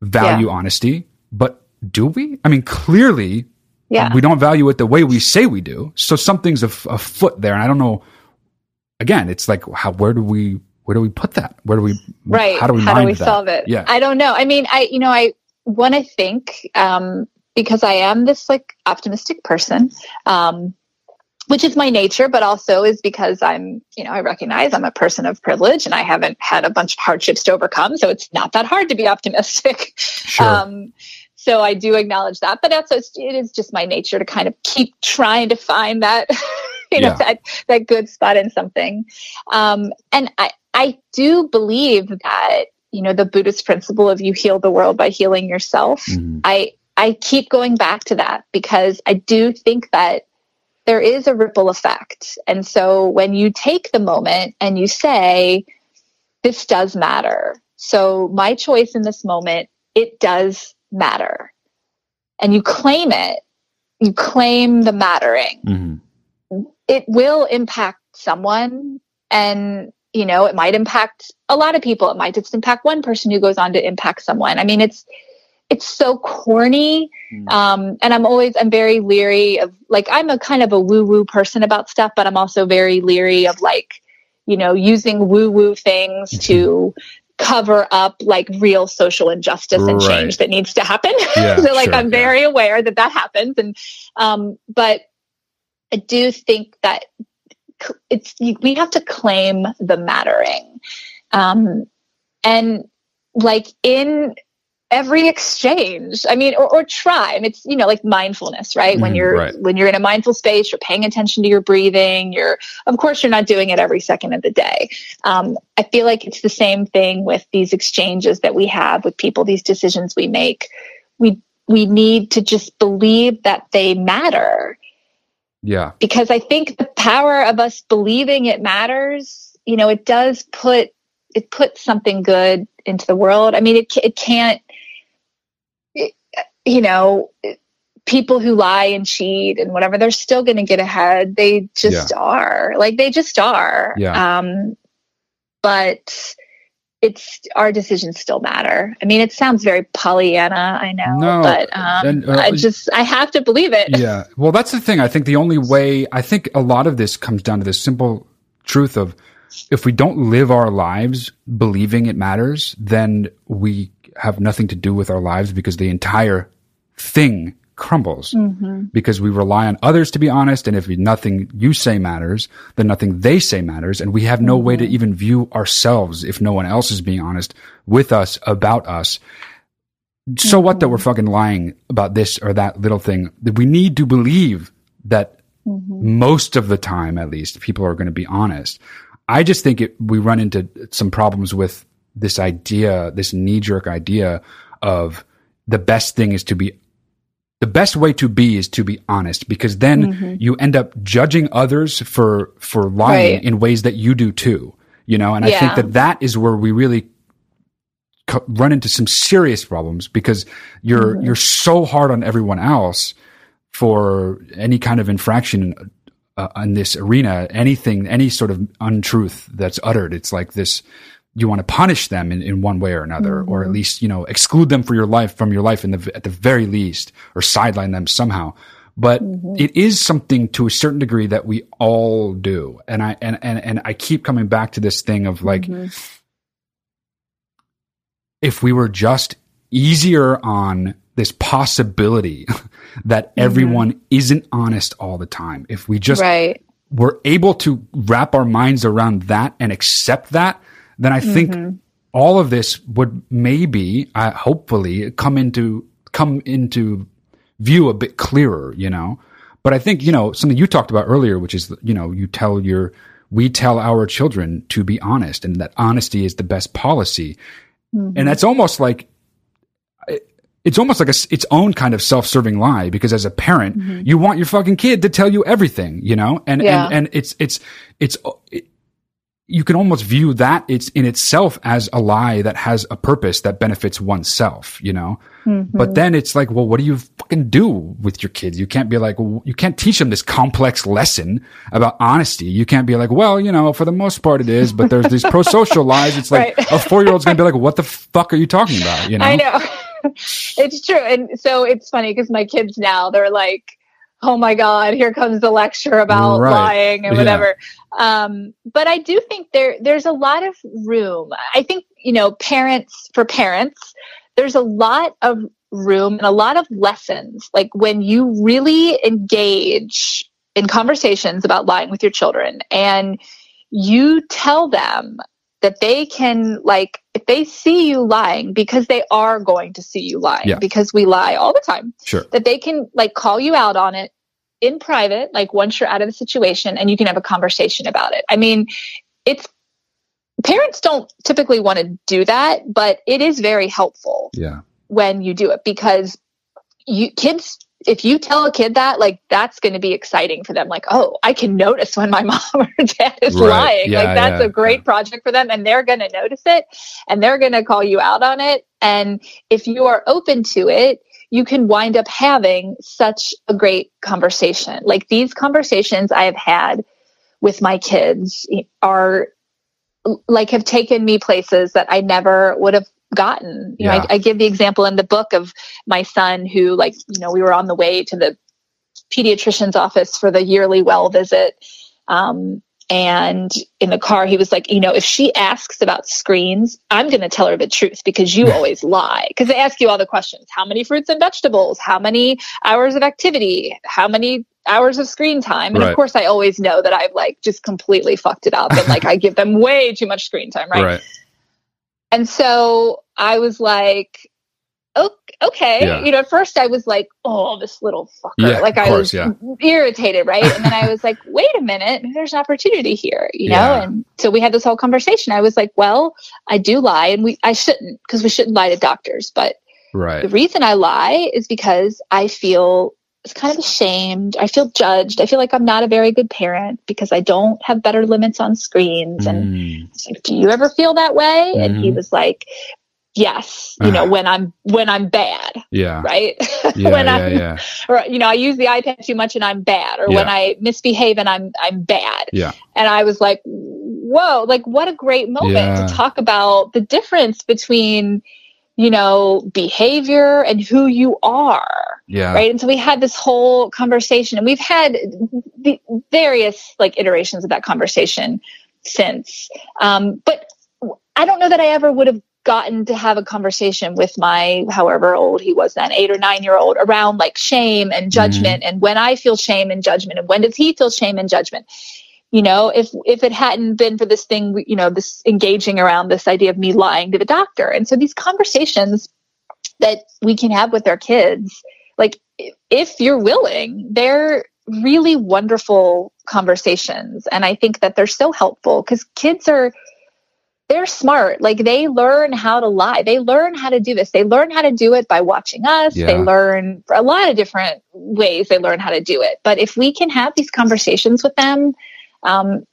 value yeah. honesty, but do we? I mean, clearly, yeah. we don't value it the way we say we do. So something's afoot there, and I don't know. Again, it's like, where do we put that? Where do we? Right. How do we solve it? Yeah. I don't know. I mean, I want to think because I am this like optimistic person, which is my nature, but also is because I'm, you know, I recognize I'm a person of privilege and I haven't had a bunch of hardships to overcome, so it's not that hard to be optimistic. Sure. So I do acknowledge that, but also it is just my nature to kind of keep trying to find that, you know, yeah. that good spot in something. And I do believe that, you know, the Buddhist principle of you heal the world by healing yourself. Mm-hmm. I keep going back to that because I do think that there is a ripple effect. And so when you take the moment and you say, this does matter. So my choice in this moment, it does matter. And you claim it. You claim the mattering. Mm-hmm. It will impact someone. And, you know, it might impact a lot of people. It might just impact one person who goes on to impact someone. I mean, it's so corny. Mm-hmm. And I'm very leery of like, I'm a kind of a woo-woo person about stuff, but I'm also very leery of like, you know, using woo-woo things mm-hmm. to cover up like real social injustice and right. change that needs to happen. Yeah, so like, sure, I'm very yeah. aware that happens. And, but I do think that we have to claim the mattering. And like in every exchange, I mean, or try, I mean, it's, you know, like mindfulness, right? When you're in a mindful space, you're paying attention to your breathing. Of course, you're not doing it every second of the day. I feel like it's the same thing with these exchanges that we have with people, these decisions we make. We we need to just believe that they matter. Yeah. Because I think the power of us believing it matters, you know, it does put, it puts something good into the world. I mean, it can't, people who lie and cheat and whatever, they're still going to get ahead. They just are. Like, they just are. Yeah. But it's, our decisions still matter. I mean, it sounds very Pollyanna, I know, but I have to believe it. Yeah. Well, that's the thing. I think the only way, I think a lot of this comes down to this simple truth of, if we don't live our lives believing it matters, then we have nothing to do with our lives, because the entire thing crumbles, mm-hmm. because we rely on others to be honest. And if nothing you say matters, then nothing they say matters. And we have no way to even view ourselves if no one else is being honest with us about us. So what that we're fucking lying about this or that little thing, that we need to believe that most of the time, at least, people are going to be honest. I just think we run into some problems with this idea, this knee-jerk idea of the best way to be is to be honest, because then you end up judging others for lying in ways that you do too, you know? And I think that is where we really run into some serious problems, because you're so hard on everyone else for any kind of infraction in this arena, any sort of untruth that's uttered. It's like this, you want to punish them in one way or another, or at least, you know, exclude them from your life at the very least, or sideline them somehow. But it is something to a certain degree that we all do. And I keep coming back to this thing of like, if we were just easier on this possibility that everyone isn't honest all the time, if we just were able to wrap our minds around that and accept that, then I think all of this would maybe, hopefully, come into view a bit clearer, you know. But I think, you know, something you talked about earlier, which is, you know, we tell our children to be honest, and that honesty is the best policy, and that's almost like, it's almost like its own kind of self-serving lie, because as a parent, you want your fucking kid to tell you everything, you know, and it's you can almost view that it's in itself as a lie that has a purpose that benefits oneself, you know? But then it's like, well, what do you fucking do with your kids? You can't be like, you can't teach them this complex lesson about honesty. You can't be like, well, you know, for the most part it is, but there's these pro-social lies. It's like a 4-year-old's going to be like, what the fuck are you talking about? You know? I know. It's true. And so it's funny because my kids now, they're like, oh my God, here comes the lecture about lying and whatever. Yeah. But I do think there's a lot of room. I think, you know, for parents, there's a lot of room and a lot of lessons. Like, when you really engage in conversations about lying with your children and you tell them that they can, like, if they see you lying, because they are going to see you lying, because we lie all the time, that they can, like, call you out on it in private, like, once you're out of the situation, and you can have a conversation about it. I mean, parents don't typically want to do that, but it is very helpful when you do it, because kids, if you tell a kid that, like, that's going to be exciting for them. Like, oh, I can notice when my mom or dad is lying. Yeah, like, that's a great project for them, and they're going to notice it, and they're going to call you out on it. And if you are open to it, you can wind up having such a great conversation. Like, these conversations I have had with my kids are like, have taken me places that I never would have gotten. You know, I give the example in the book of my son who, like, you know, we were on the way to the pediatrician's office for the yearly well visit. And in the car, he was like, you know, if she asks about screens, I'm going to tell her the truth, because you always lie. Because they ask you all the questions. How many fruits and vegetables? How many hours of activity? How many hours of screen time? And of course, I always know that I've, like, just completely fucked it up. And, like, I give them way too much screen time. Right. And so I was like, okay. Yeah. You know, at first I was like, oh, this little fucker. Yeah, like, I was irritated, right? And then I was like, wait a minute, there's an opportunity here, you know? And so we had this whole conversation. I was like, well, I do lie, and I shouldn't, because we shouldn't lie to doctors. But Right. The reason I lie is because I feel kind of ashamed. I feel judged. I feel like I'm not a very good parent because I don't have better limits on screens. And I was like, do you ever feel that way? Mm-hmm. And he was like, yes, you know, when I'm bad. Yeah. Right. Yeah, when I'm or, you know, I use the iPad too much and I'm bad, or when I misbehave and I'm bad. Yeah. And I was like, whoa, like what a great moment to talk about the difference between, you know, behavior and who you are. Yeah. Right. And so we had this whole conversation, and we've had the various like iterations of that conversation since. But I don't know that I ever would have gotten to have a conversation with my, however old he was then, 8 or 9 year old, around like shame and judgment. Mm-hmm. And when I feel shame and judgment, and when does he feel shame and judgment? You know, if it hadn't been for this thing, you know, this engaging around this idea of me lying to the doctor. And so these conversations that we can have with our kids, like if you're willing, they're really wonderful conversations. And I think that they're so helpful because kids are, they're smart. Like they learn how to lie. They learn how to do this. They learn how to do it by watching us. Yeah. They learn a lot of different ways they learn how to do it. But if we can have these conversations with them,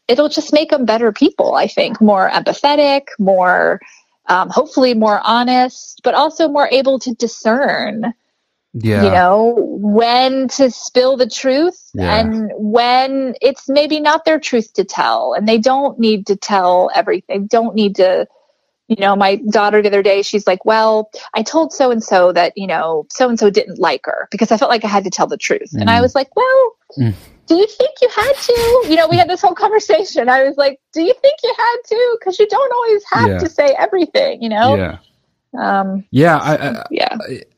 it'll just make them better people, I think, more empathetic, more, hopefully more honest, but also more able to discern, you know, when to spill the truth and when it's maybe not their truth to tell, and they don't need to tell everything. They don't need to, you know, my daughter the other day, she's like, well, I told so-and-so that, you know, so-and-so didn't like her because I felt like I had to tell the truth. Mm. And I was like, well, do you think you had to? You know, we had this whole conversation. I was like, do you think you had to? Because you don't always have to say everything, you know? Yeah.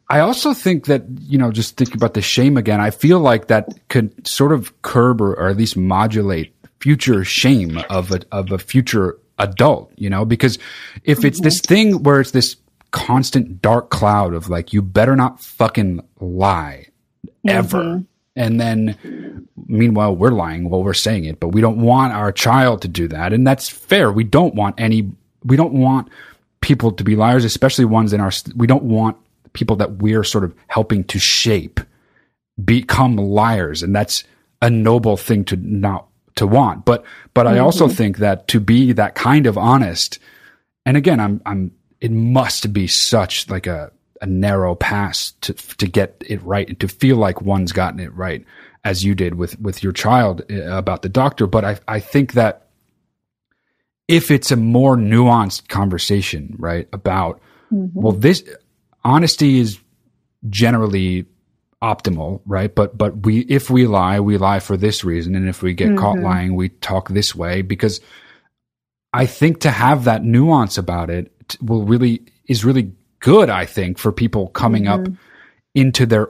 I also think that, you know, just thinking about the shame again, I feel like that could sort of curb or at least modulate future shame of a future adult, you know, because if it's this thing where it's this constant dark cloud of like, you better not fucking lie ever. Mm-hmm. And then, meanwhile, we're lying while we're saying it, but we don't want our child to do that. And that's fair. We don't want people to be liars, especially ones we don't want people that we're sort of helping to shape become liars. And that's a noble thing to want. But I also think that to be that kind of honest, and again, it must be such like a narrow pass to get it right and to feel like one's gotten it right, as you did with your child about the doctor. But I think that if it's a more nuanced conversation, right, about, well, this honesty is generally optimal, right? But if we lie for this reason. And if we get caught lying, we talk this way, because I think to have that nuance about it is really good, I think, for people coming up into their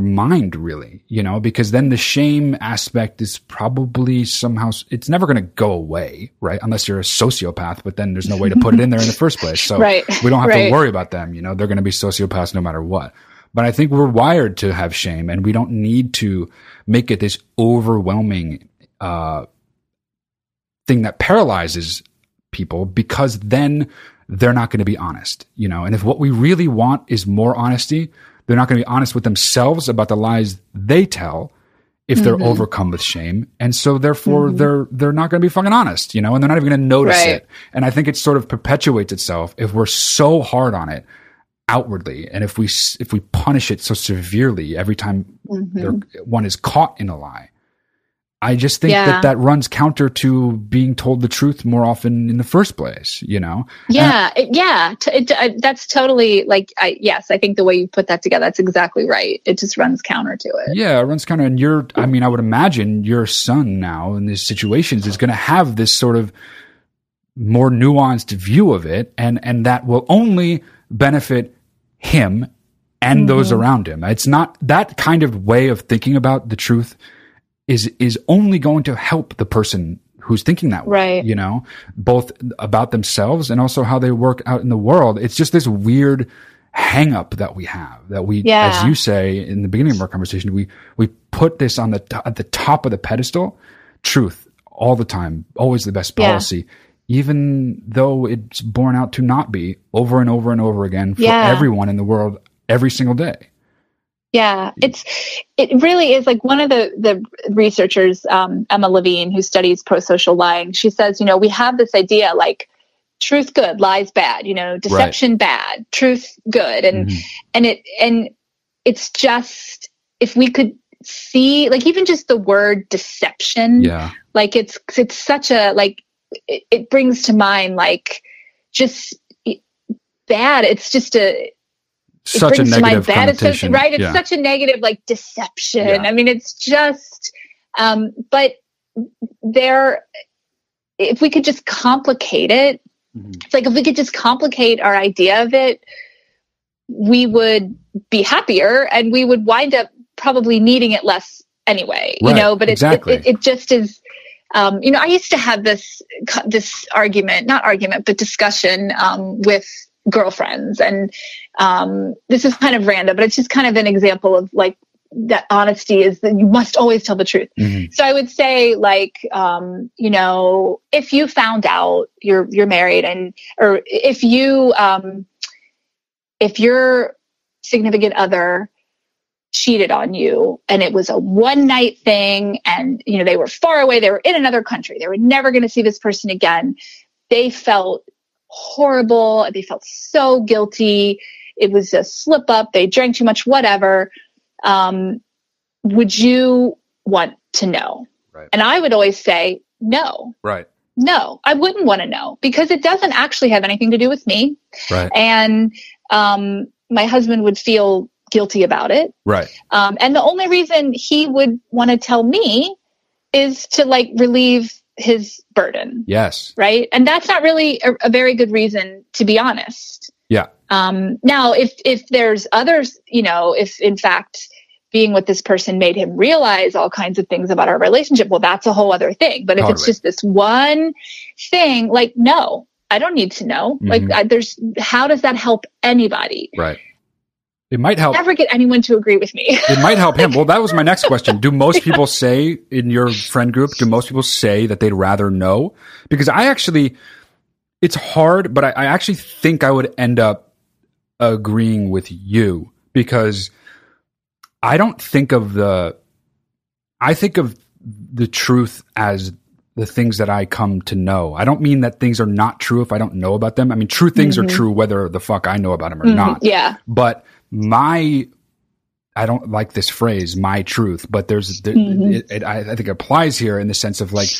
mind, really, you know, because then the shame aspect is probably somehow, it's never going to go away, right? Unless you're a sociopath, but then there's no way to put it in there in the first place. So we don't have to worry about them, you know, they're going to be sociopaths no matter what. But I think we're wired to have shame, and we don't need to make it this overwhelming thing that paralyzes people, because then they're not going to be honest, you know? And if what we really want is more honesty, they're not going to be honest with themselves about the lies they tell if they're overcome with shame. And so therefore they're not going to be fucking honest, you know, and they're not even going to notice it. And I think it sort of perpetuates itself if we're so hard on it outwardly. And if we punish it so severely every time one is caught in a lie, I just think that runs counter to being told the truth more often in the first place, you know? Yeah. That's totally like, I think the way you put that together, that's exactly right. It just runs counter to it. Yeah. It runs counter. And I would imagine your son now in these situations is going to have this sort of more nuanced view of it. And that will only benefit him and those around him. It's not that kind of way of thinking about the truth is only going to help the person who's thinking that way, you know, both about themselves and also how they work out in the world. It's just this weird hang up that we have, that we, as you say in the beginning of our conversation, we put this on at the top of the pedestal, truth all the time, always the best policy. even though it's borne out to not be over and over and over again for everyone in the world every single day. Yeah, it really is. Like one of the researchers, Emma Levine, who studies pro-social lying, she says, we have this idea like truth good, lies bad, deception bad, truth good. And, it's just, if we could see, like even just the word deception, like it's such a, like, it brings to mind, like just bad. It's just such a negative connotation. Right. It's such a negative, like deception. Yeah. I mean, it's just, but if we could just complicate it, it's like, if we could just complicate our idea of it, we would be happier and we would wind up probably needing it less anyway, but it just is, I used to have this discussion, with girlfriends, and this is kind of random, but it's just kind of an example of like that honesty is that you must always tell the truth. So I would say like, if you found out you're married, and, or if you, if your significant other cheated on you and it was a one night thing and, they were far away, they were in another country, they were never going to see this person again, they felt horrible. They felt so guilty. It was a slip up. They drank too much, whatever. Would you want to know? Right. And I would always say no. Right. No, I wouldn't want to know because it doesn't actually have anything to do with me. Right. And my husband would feel guilty about it. Right. And the only reason he would want to tell me is to like relieve his burden. Yes. Right. And that's not really a very good reason, to be honest. Yeah. Now if there's others, if in fact being with this person made him realize all kinds of things about our relationship, well, that's a whole other thing. But if totally. It's just this one thing, like, no, I don't need to know. Mm-hmm. Like how does that help anybody? Right. It might help. Never get anyone to agree with me. It might help him. Well, that was my next question. Do most people say in your friend group, do most people say that they'd rather know? Because I actually, it's hard, but I actually think I would end up agreeing with you, because I don't think of I think of the truth as the things that I come to know. I don't mean that things are not true if I don't know about them. I mean, true things are true whether the fuck I know about them or not. Yeah. But I don't like this phrase, my truth, but I think it applies here in the sense of like,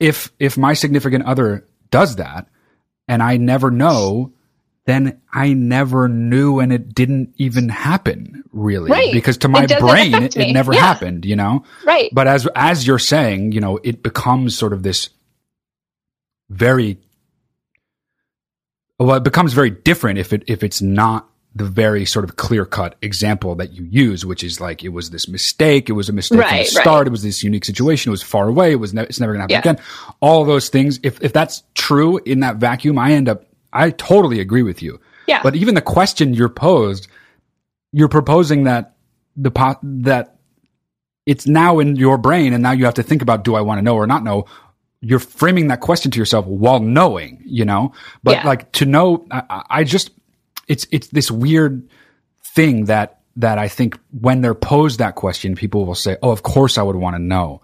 if my significant other does that and I never know, then I never knew and it didn't even happen really. Right. Because to my brain, it never happened, Right. But as you're saying, it becomes sort of this it becomes very different if it's not the very sort of clear-cut example that you use, which is like, it was this mistake. It was a mistake from the start. Right. It was this unique situation. It was far away. It was it's never going to happen again. All those things. If that's true in that vacuum, I totally agree with you. Yeah. But even the question you're proposing that that it's now in your brain and now you have to think about, do I want to know or not know? You're framing that question to yourself while knowing, but like to know, I just, it's this weird thing that I think when they're posed that question, people will say, oh, of course I would want to know.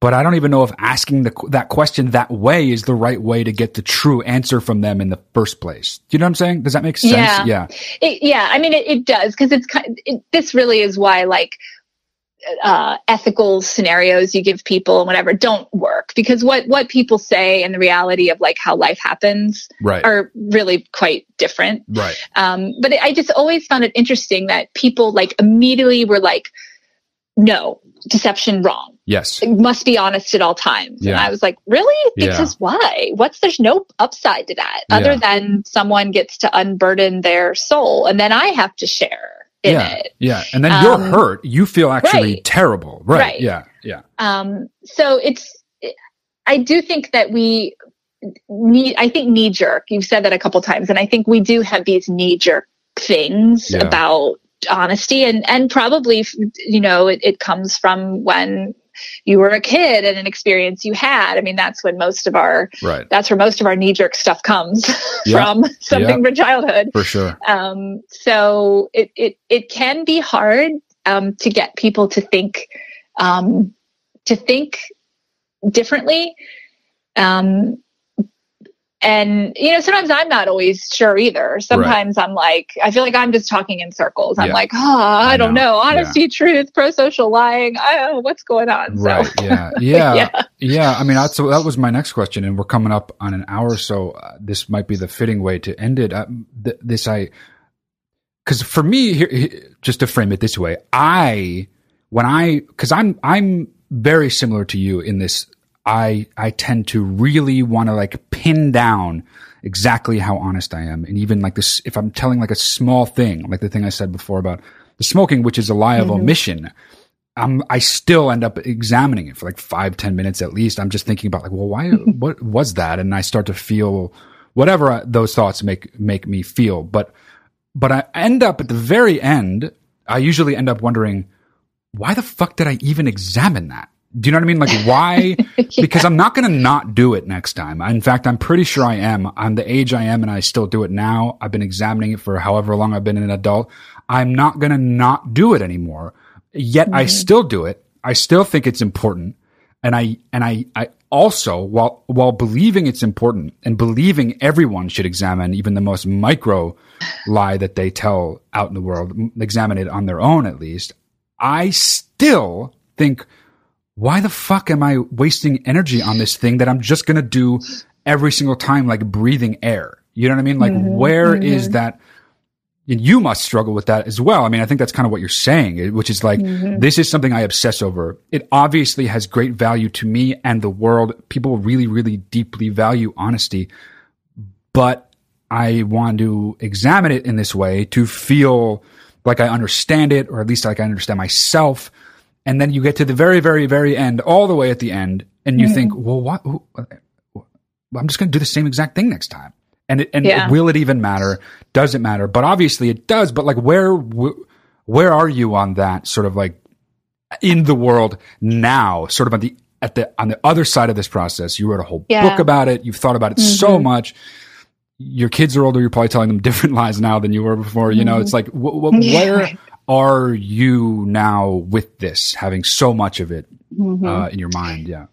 But I don't even know if asking that question that way is the right way to get the true answer from them in the first place. Do you know what I'm saying? Does that make sense? Yeah. I mean, it does, because this really is why like ethical scenarios you give people and whatever don't work, because what people say and the reality of like how life happens are really quite different. Right. But I just always found it interesting that people like immediately were like, no, deception wrong. Yes. It must be honest at all times. Yeah. And I was like, really? Because why? There's no upside to that other than someone gets to unburden their soul and then I have to share in it. Yeah. And then you're hurt. You feel actually terrible. Right. Right. Yeah. Yeah. So I do think that we need, I think knee jerk, you've said that a couple times, and I think we do have these knee jerk things about honesty, and probably, it comes from when you were a kid and an experience you had. I mean, that's when most of our, right. that's where most of our knee-jerk stuff comes from something from childhood. For sure. So it can be hard to get people to think differently. And, you know, sometimes I'm not always sure either. Sometimes I'm like, I feel like I'm just talking in circles. I'm like, I don't know. Honesty, truth, pro-social lying. What's going on? So. Right. Yeah. Yeah. Yeah. I mean, so that was my next question. And we're coming up on an hour. So this might be the fitting way to end it. Because for me, here, just to frame it this way, because I'm very similar to you in this, I tend to really want to like pin down exactly how honest I am. And even like this, if I'm telling like a small thing, like the thing I said before about the smoking, which is a lie of omission, I still end up examining it for like 5-10 minutes at least. I'm just thinking about like, well, why, what was that? And I start to feel whatever those thoughts make me feel. But I end up at the very end, I usually end up wondering, why the fuck did I even examine that? Do you know what I mean? Like why? Because I'm not going to not do it next time. In fact, I'm pretty sure I am. I'm the age I am and I still do it now. I've been examining it for however long I've been an adult. I'm not going to not do it anymore. Yet I still do it. I still think it's important. And I also, while believing it's important and believing everyone should examine even the most micro lie that they tell out in the world, examine it on their own at least, I still think, why the fuck am I wasting energy on this thing that I'm just going to do every single time, like breathing air? You know what I mean? Like where is that? And you must struggle with that as well. I mean, I think that's kind of what you're saying, which is like, this is something I obsess over. It obviously has great value to me and the world. People really, really deeply value honesty, but I want to examine it in this way to feel like I understand it, or at least like I understand myself. And then you get to the very, very, very end, all the way at the end, and you think, well, what? I'm just going to do the same exact thing next time. Will it even matter? Does it matter? But obviously it does. But like, where are you on that sort of like in the world now, sort of on the other side of this process? You wrote a whole book about it. You've thought about it so much. Your kids are older. You're probably telling them different lies now than you were before. You know, it's like, where are you now with this, having so much of it in your mind? Yeah.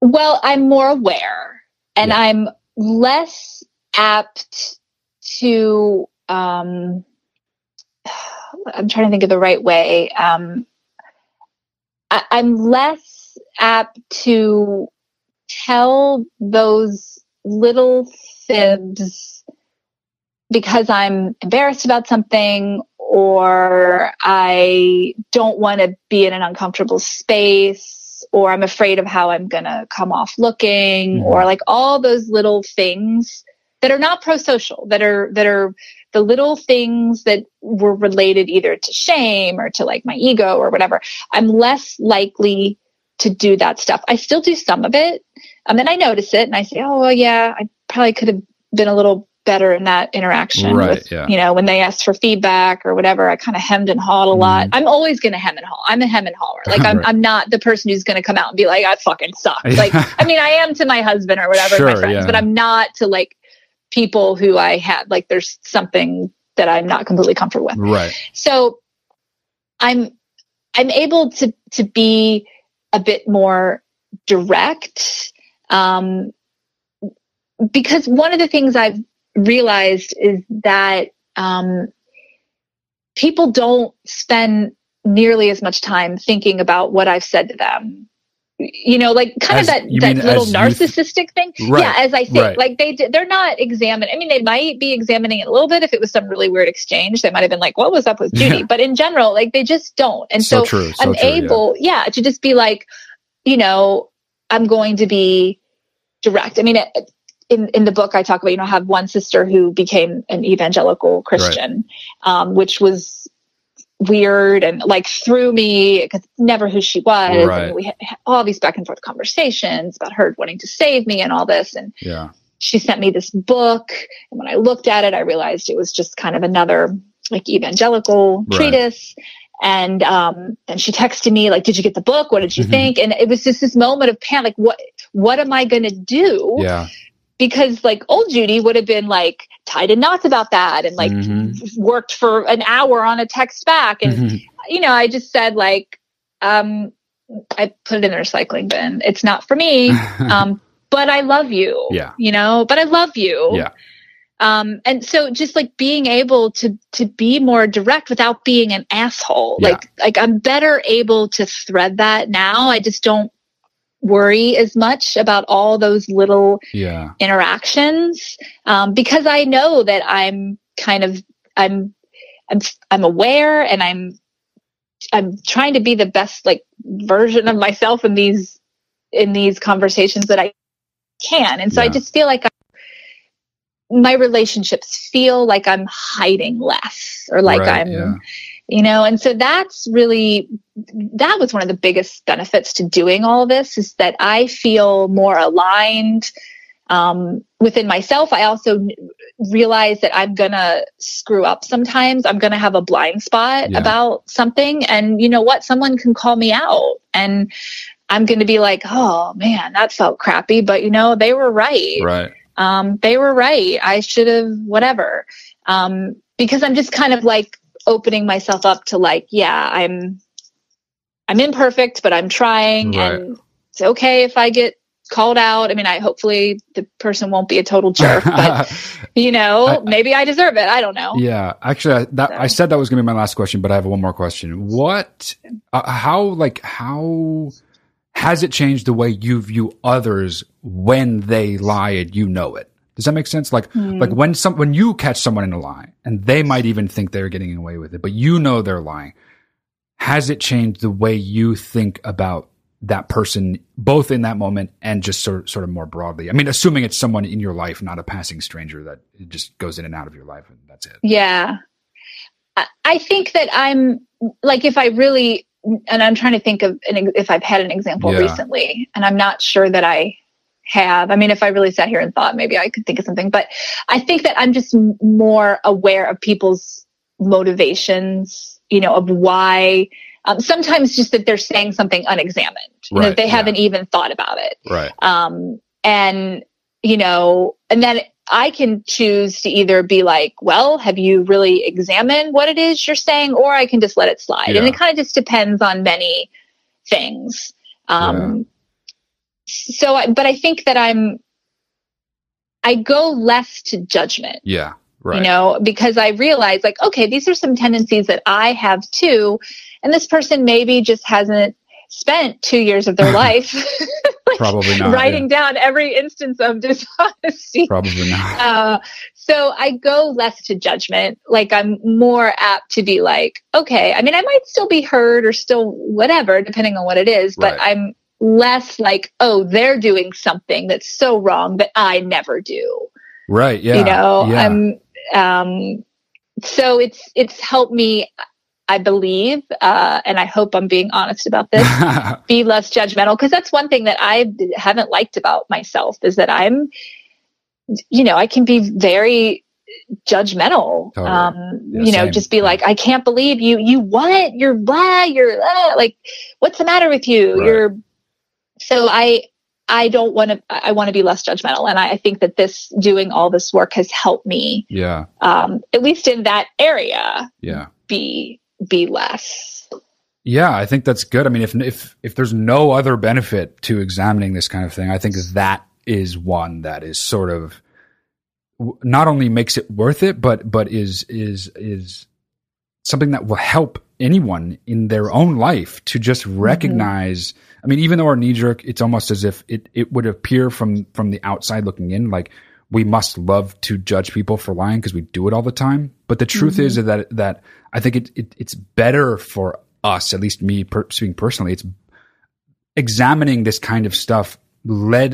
Well, I'm more aware and I'm less apt to, I'm trying to think of the right way. I'm less apt to tell those little fibs because I'm embarrassed about something, or I don't want to be in an uncomfortable space, or I'm afraid of how I'm going to come off looking, or like all those little things that are not pro-social, that are the little things that were related either to shame or to like my ego or whatever. I'm less likely to do that stuff. I still do some of it. And then I notice it and I say, oh, well, yeah, I probably could have been a little better in that interaction, right, with, you know, when they asked for feedback or whatever, I kind of hemmed and hawed a lot. I'm always going to hem and haw. I'm a hem and hawer. Like I'm not the person who's going to come out and be like, I fucking suck. Like, I mean, I am to my husband or whatever, my friends, but I'm not to like people who I had, like there's something that I'm not completely comfortable with. Right. So I'm able to be a bit more direct. Because one of the things I've realized is that people don't spend nearly as much time thinking about what I've said to them. You know, like kind of that little narcissistic thing. Right, yeah, as I think, like they're not examining. I mean, they might be examining it a little bit if it was some really weird exchange. They might have been like, "What was up with Judy?" Yeah. But in general, like they just don't. And so I'm able to just be like, you know, I'm going to be direct. I mean, in the book I talk about, you know, I have one sister who became an evangelical Christian, which was weird and like threw me because never who she was. Right. And we had all these back and forth conversations about her wanting to save me and all this. And she sent me this book. And when I looked at it, I realized it was just kind of another like evangelical treatise. And she texted me like, did you get the book? What did you think? And it was just this moment of panic. What am I going to do? Yeah. Because like old Judy would have been like tied in knots about that and like worked for an hour on a text back. And, you know, I just said like, I put it in the recycling bin. It's not for me. But I love you, you know, but I love you. And so just like being able to be more direct without being an asshole, like I'm better able to thread that now. I just don't worry as much about all those little interactions because I know that I'm kind of I'm aware and I'm trying to be the best like version of myself in these conversations that I can. And so I just feel like my relationships feel like I'm hiding less or like you know, and so that's really, that was one of the biggest benefits to doing all of this is that I feel more aligned within myself. I also realize that I'm going to screw up sometimes. I'm going to have a blind spot about something. And you know what? Someone can call me out and I'm going to be like, oh man, that felt crappy. But you know, they were right. They were right. I should have whatever. Because I'm just kind of like, opening myself up to like, I'm imperfect, but I'm trying and it's okay if I get called out. I mean, I hopefully the person won't be a total jerk, but you know, maybe I deserve it. I don't know. Yeah. Actually, I said that was going to be my last question, but I have one more question. What, how has it changed the way you view others when they lie and you know it? Does that make sense? Like, like when you catch someone in a lie and they might even think they're getting away with it, but you know, they're lying. Has it changed the way you think about that person, both in that moment and just sort of more broadly? I mean, assuming it's someone in your life, not a passing stranger that just goes in and out of your life and that's it. Yeah. I think that I'm like, if I really, and I'm trying to think of if I've had an example recently, and I'm not sure that I have. I mean, if I really sat here and thought, maybe I could think of something, but I think that I'm just more aware of people's motivations, you know, of why, sometimes just that they're saying something unexamined, you know, they haven't even thought about it. And, you know, and then I can choose to either be like, well, have you really examined what it is you're saying? Or I can just let it slide. And it kind of just depends on many things. So, but I think that I go less to judgment, you know, because I realize like, okay, these are some tendencies that I have too. And this person maybe just hasn't spent 2 years of their life like probably not, writing down every instance of dishonesty. Probably not. So I go less to judgment. Like I'm more apt to be like, okay, I mean, I might still be hurt or still whatever, depending on what it is, but I'm less like, oh, they're doing something that's so wrong that I never do. You know, so it's helped me, I believe, and I hope I'm being honest about this, be less judgmental. Cause that's one thing that I haven't liked about myself is that I'm, you know, I can be very judgmental. You know, same. Just be like, I can't believe you what? You're blah, you're like, what's the matter with you? You're, so I don't want to, I want to be less judgmental. And I think that this doing all this work has helped me, at least in that area, be less. Yeah. I think that's good. I mean, if there's no other benefit to examining this kind of thing, I think that is one that is sort of not only makes it worth it, but is something that will help anyone in their own life to just recognize, I mean, even though our knee jerk, it's almost as if it would appear from the outside looking in, like we must love to judge people for lying because we do it all the time. But the truth is that I think it's better for us, at least me speaking personally, it's examining this kind of stuff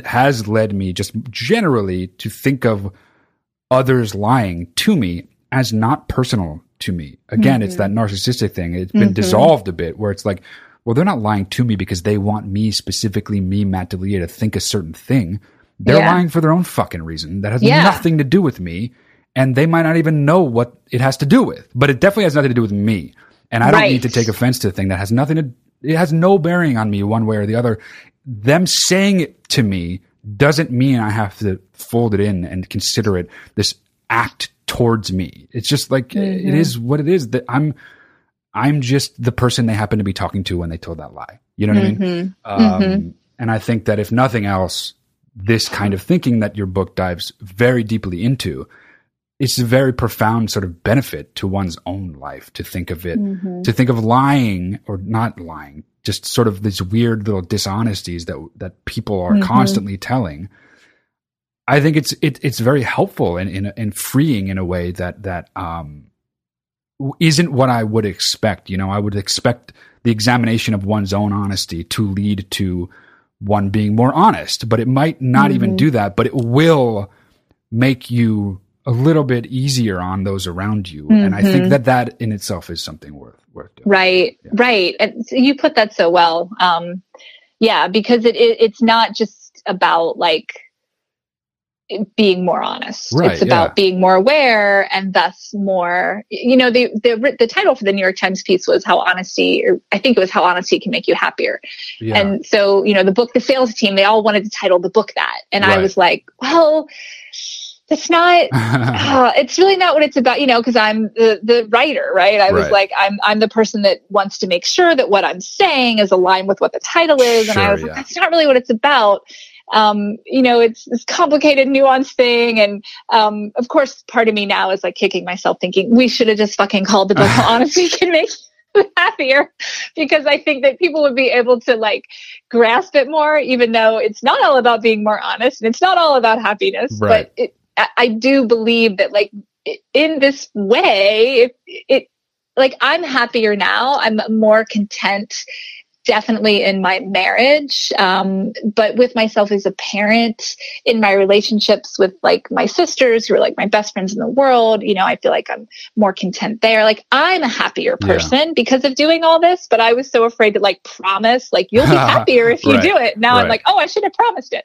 has led me just generally to think of others lying to me as not personal to me. Again, it's that narcissistic thing. It's been dissolved a bit where it's like, well, they're not lying to me because they want me, specifically me, Matt D'Elia, to think a certain thing. They're lying for their own fucking reason. That has nothing to do with me. And they might not even know what it has to do with, but it definitely has nothing to do with me. And I don't need to take offense to a thing that has nothing to, it has no bearing on me one way or the other. Them saying it to me doesn't mean I have to fold it in and consider it this act towards me. It's just like, it is what it is, that I'm just the person they happen to be talking to when they told that lie. You know what I mean? And I think that if nothing else, this kind of thinking that your book dives very deeply into, it's a very profound sort of benefit to one's own life to think of it, to think of lying or not lying, just sort of these weird little dishonesties that people are constantly telling. I think it's very helpful and freeing in a way that isn't what I would expect. You know, I would expect the examination of one's own honesty to lead to one being more honest, but it might not even do that, but it will make you a little bit easier on those around you. And I think that in itself is something worth doing. Right. Yeah. Right. And you put that so well. Because it's not just about like being more honest. Right, it's about being more aware and thus more, you know, the title for the New York Times piece was How Honesty Can Make You Happier. Yeah. And so, you know, the book, the sales team, they all wanted to title the book that. And I was like, well, that's not, it's really not what it's about, you know, because I'm the writer, right? I was like, I'm the person that wants to make sure that what I'm saying is aligned with what the title is. Sure, and I was like, that's not really what it's about. You know, it's this complicated, nuanced thing. And, of course, part of me now is like kicking myself thinking we should have just fucking called the book How Honesty Can Make You Happier, because I think that people would be able to like grasp it more, even though it's not all about being more honest and it's not all about happiness, but I do believe that, like, in this way, like, I'm happier now. I'm more content, definitely in my marriage, but with myself as a parent, in my relationships with, like, my sisters, who are, like, my best friends in the world. You know, I feel like I'm more content there. Like, I'm a happier person because of doing all this, but I was so afraid to, like, promise, like, you'll be happier if you do it. Now I'm like, oh, I should have promised it.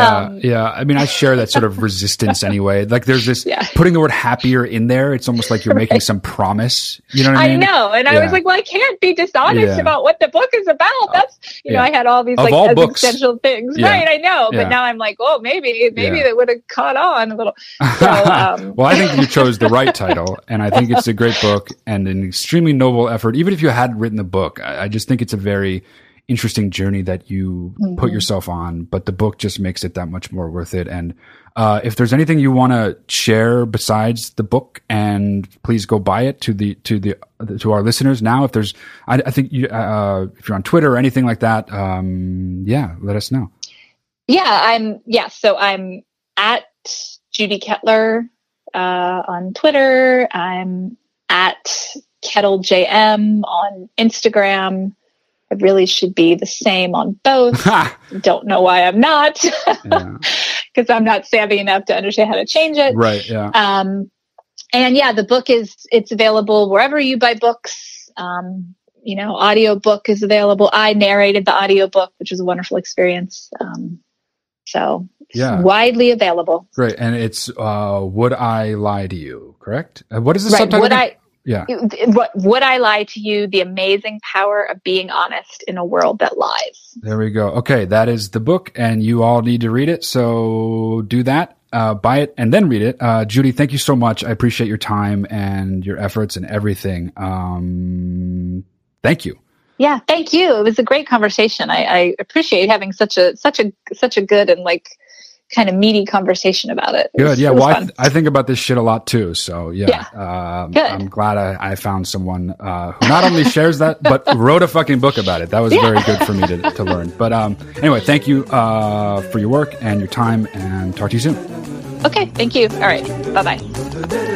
I mean, I share that sort of resistance anyway. Like, there's this putting the word happier in there. It's almost like you're making some promise. You know what I mean? I know. And I was like, well, I can't be dishonest about what the book is about. That's, you know, I had all these, like, essential things. Right, I know. But now I'm like, oh, maybe they would have caught on a little. So, well, I think you chose the right title, and I think it's a great book and an extremely noble effort. Even if you hadn't written the book, I just think it's a very interesting journey that you put yourself on, but the book just makes it that much more worth it. And if there's anything you want to share besides the book, and please go buy it to our listeners now. If there's, I think you, if you're on Twitter or anything like that, let us know. So I'm at Judy Ketler on Twitter. I'm at KettlJM on Instagram. I really should be the same on both. Don't know why I'm not, because I'm not savvy enough to understand how to change it. Right. Yeah. The book it's available wherever you buy books. You know, audiobook is available. I narrated the audiobook, which was a wonderful experience. So it's widely available. Great. And it's Would I Lie to You? Correct. What is the subtitle? Would I Lie to You? The Amazing Power of Being Honest in a World That Lies. There we go. Okay, that is the book, and you all need to read it. So do that, buy it, and then read it. Judy, thank you so much. I appreciate your time and your efforts and everything. Thank you. Yeah, thank you. It was a great conversation. I appreciate having such a good and, like, kind of meaty conversation about it. Good. Yeah. Well, I think about this shit a lot too. So I'm glad I found someone who not only shares that, but wrote a fucking book about it. That was very good for me to learn. But anyway, thank you for your work and your time, and talk to you soon. Okay. Thank you. All right. Bye-bye.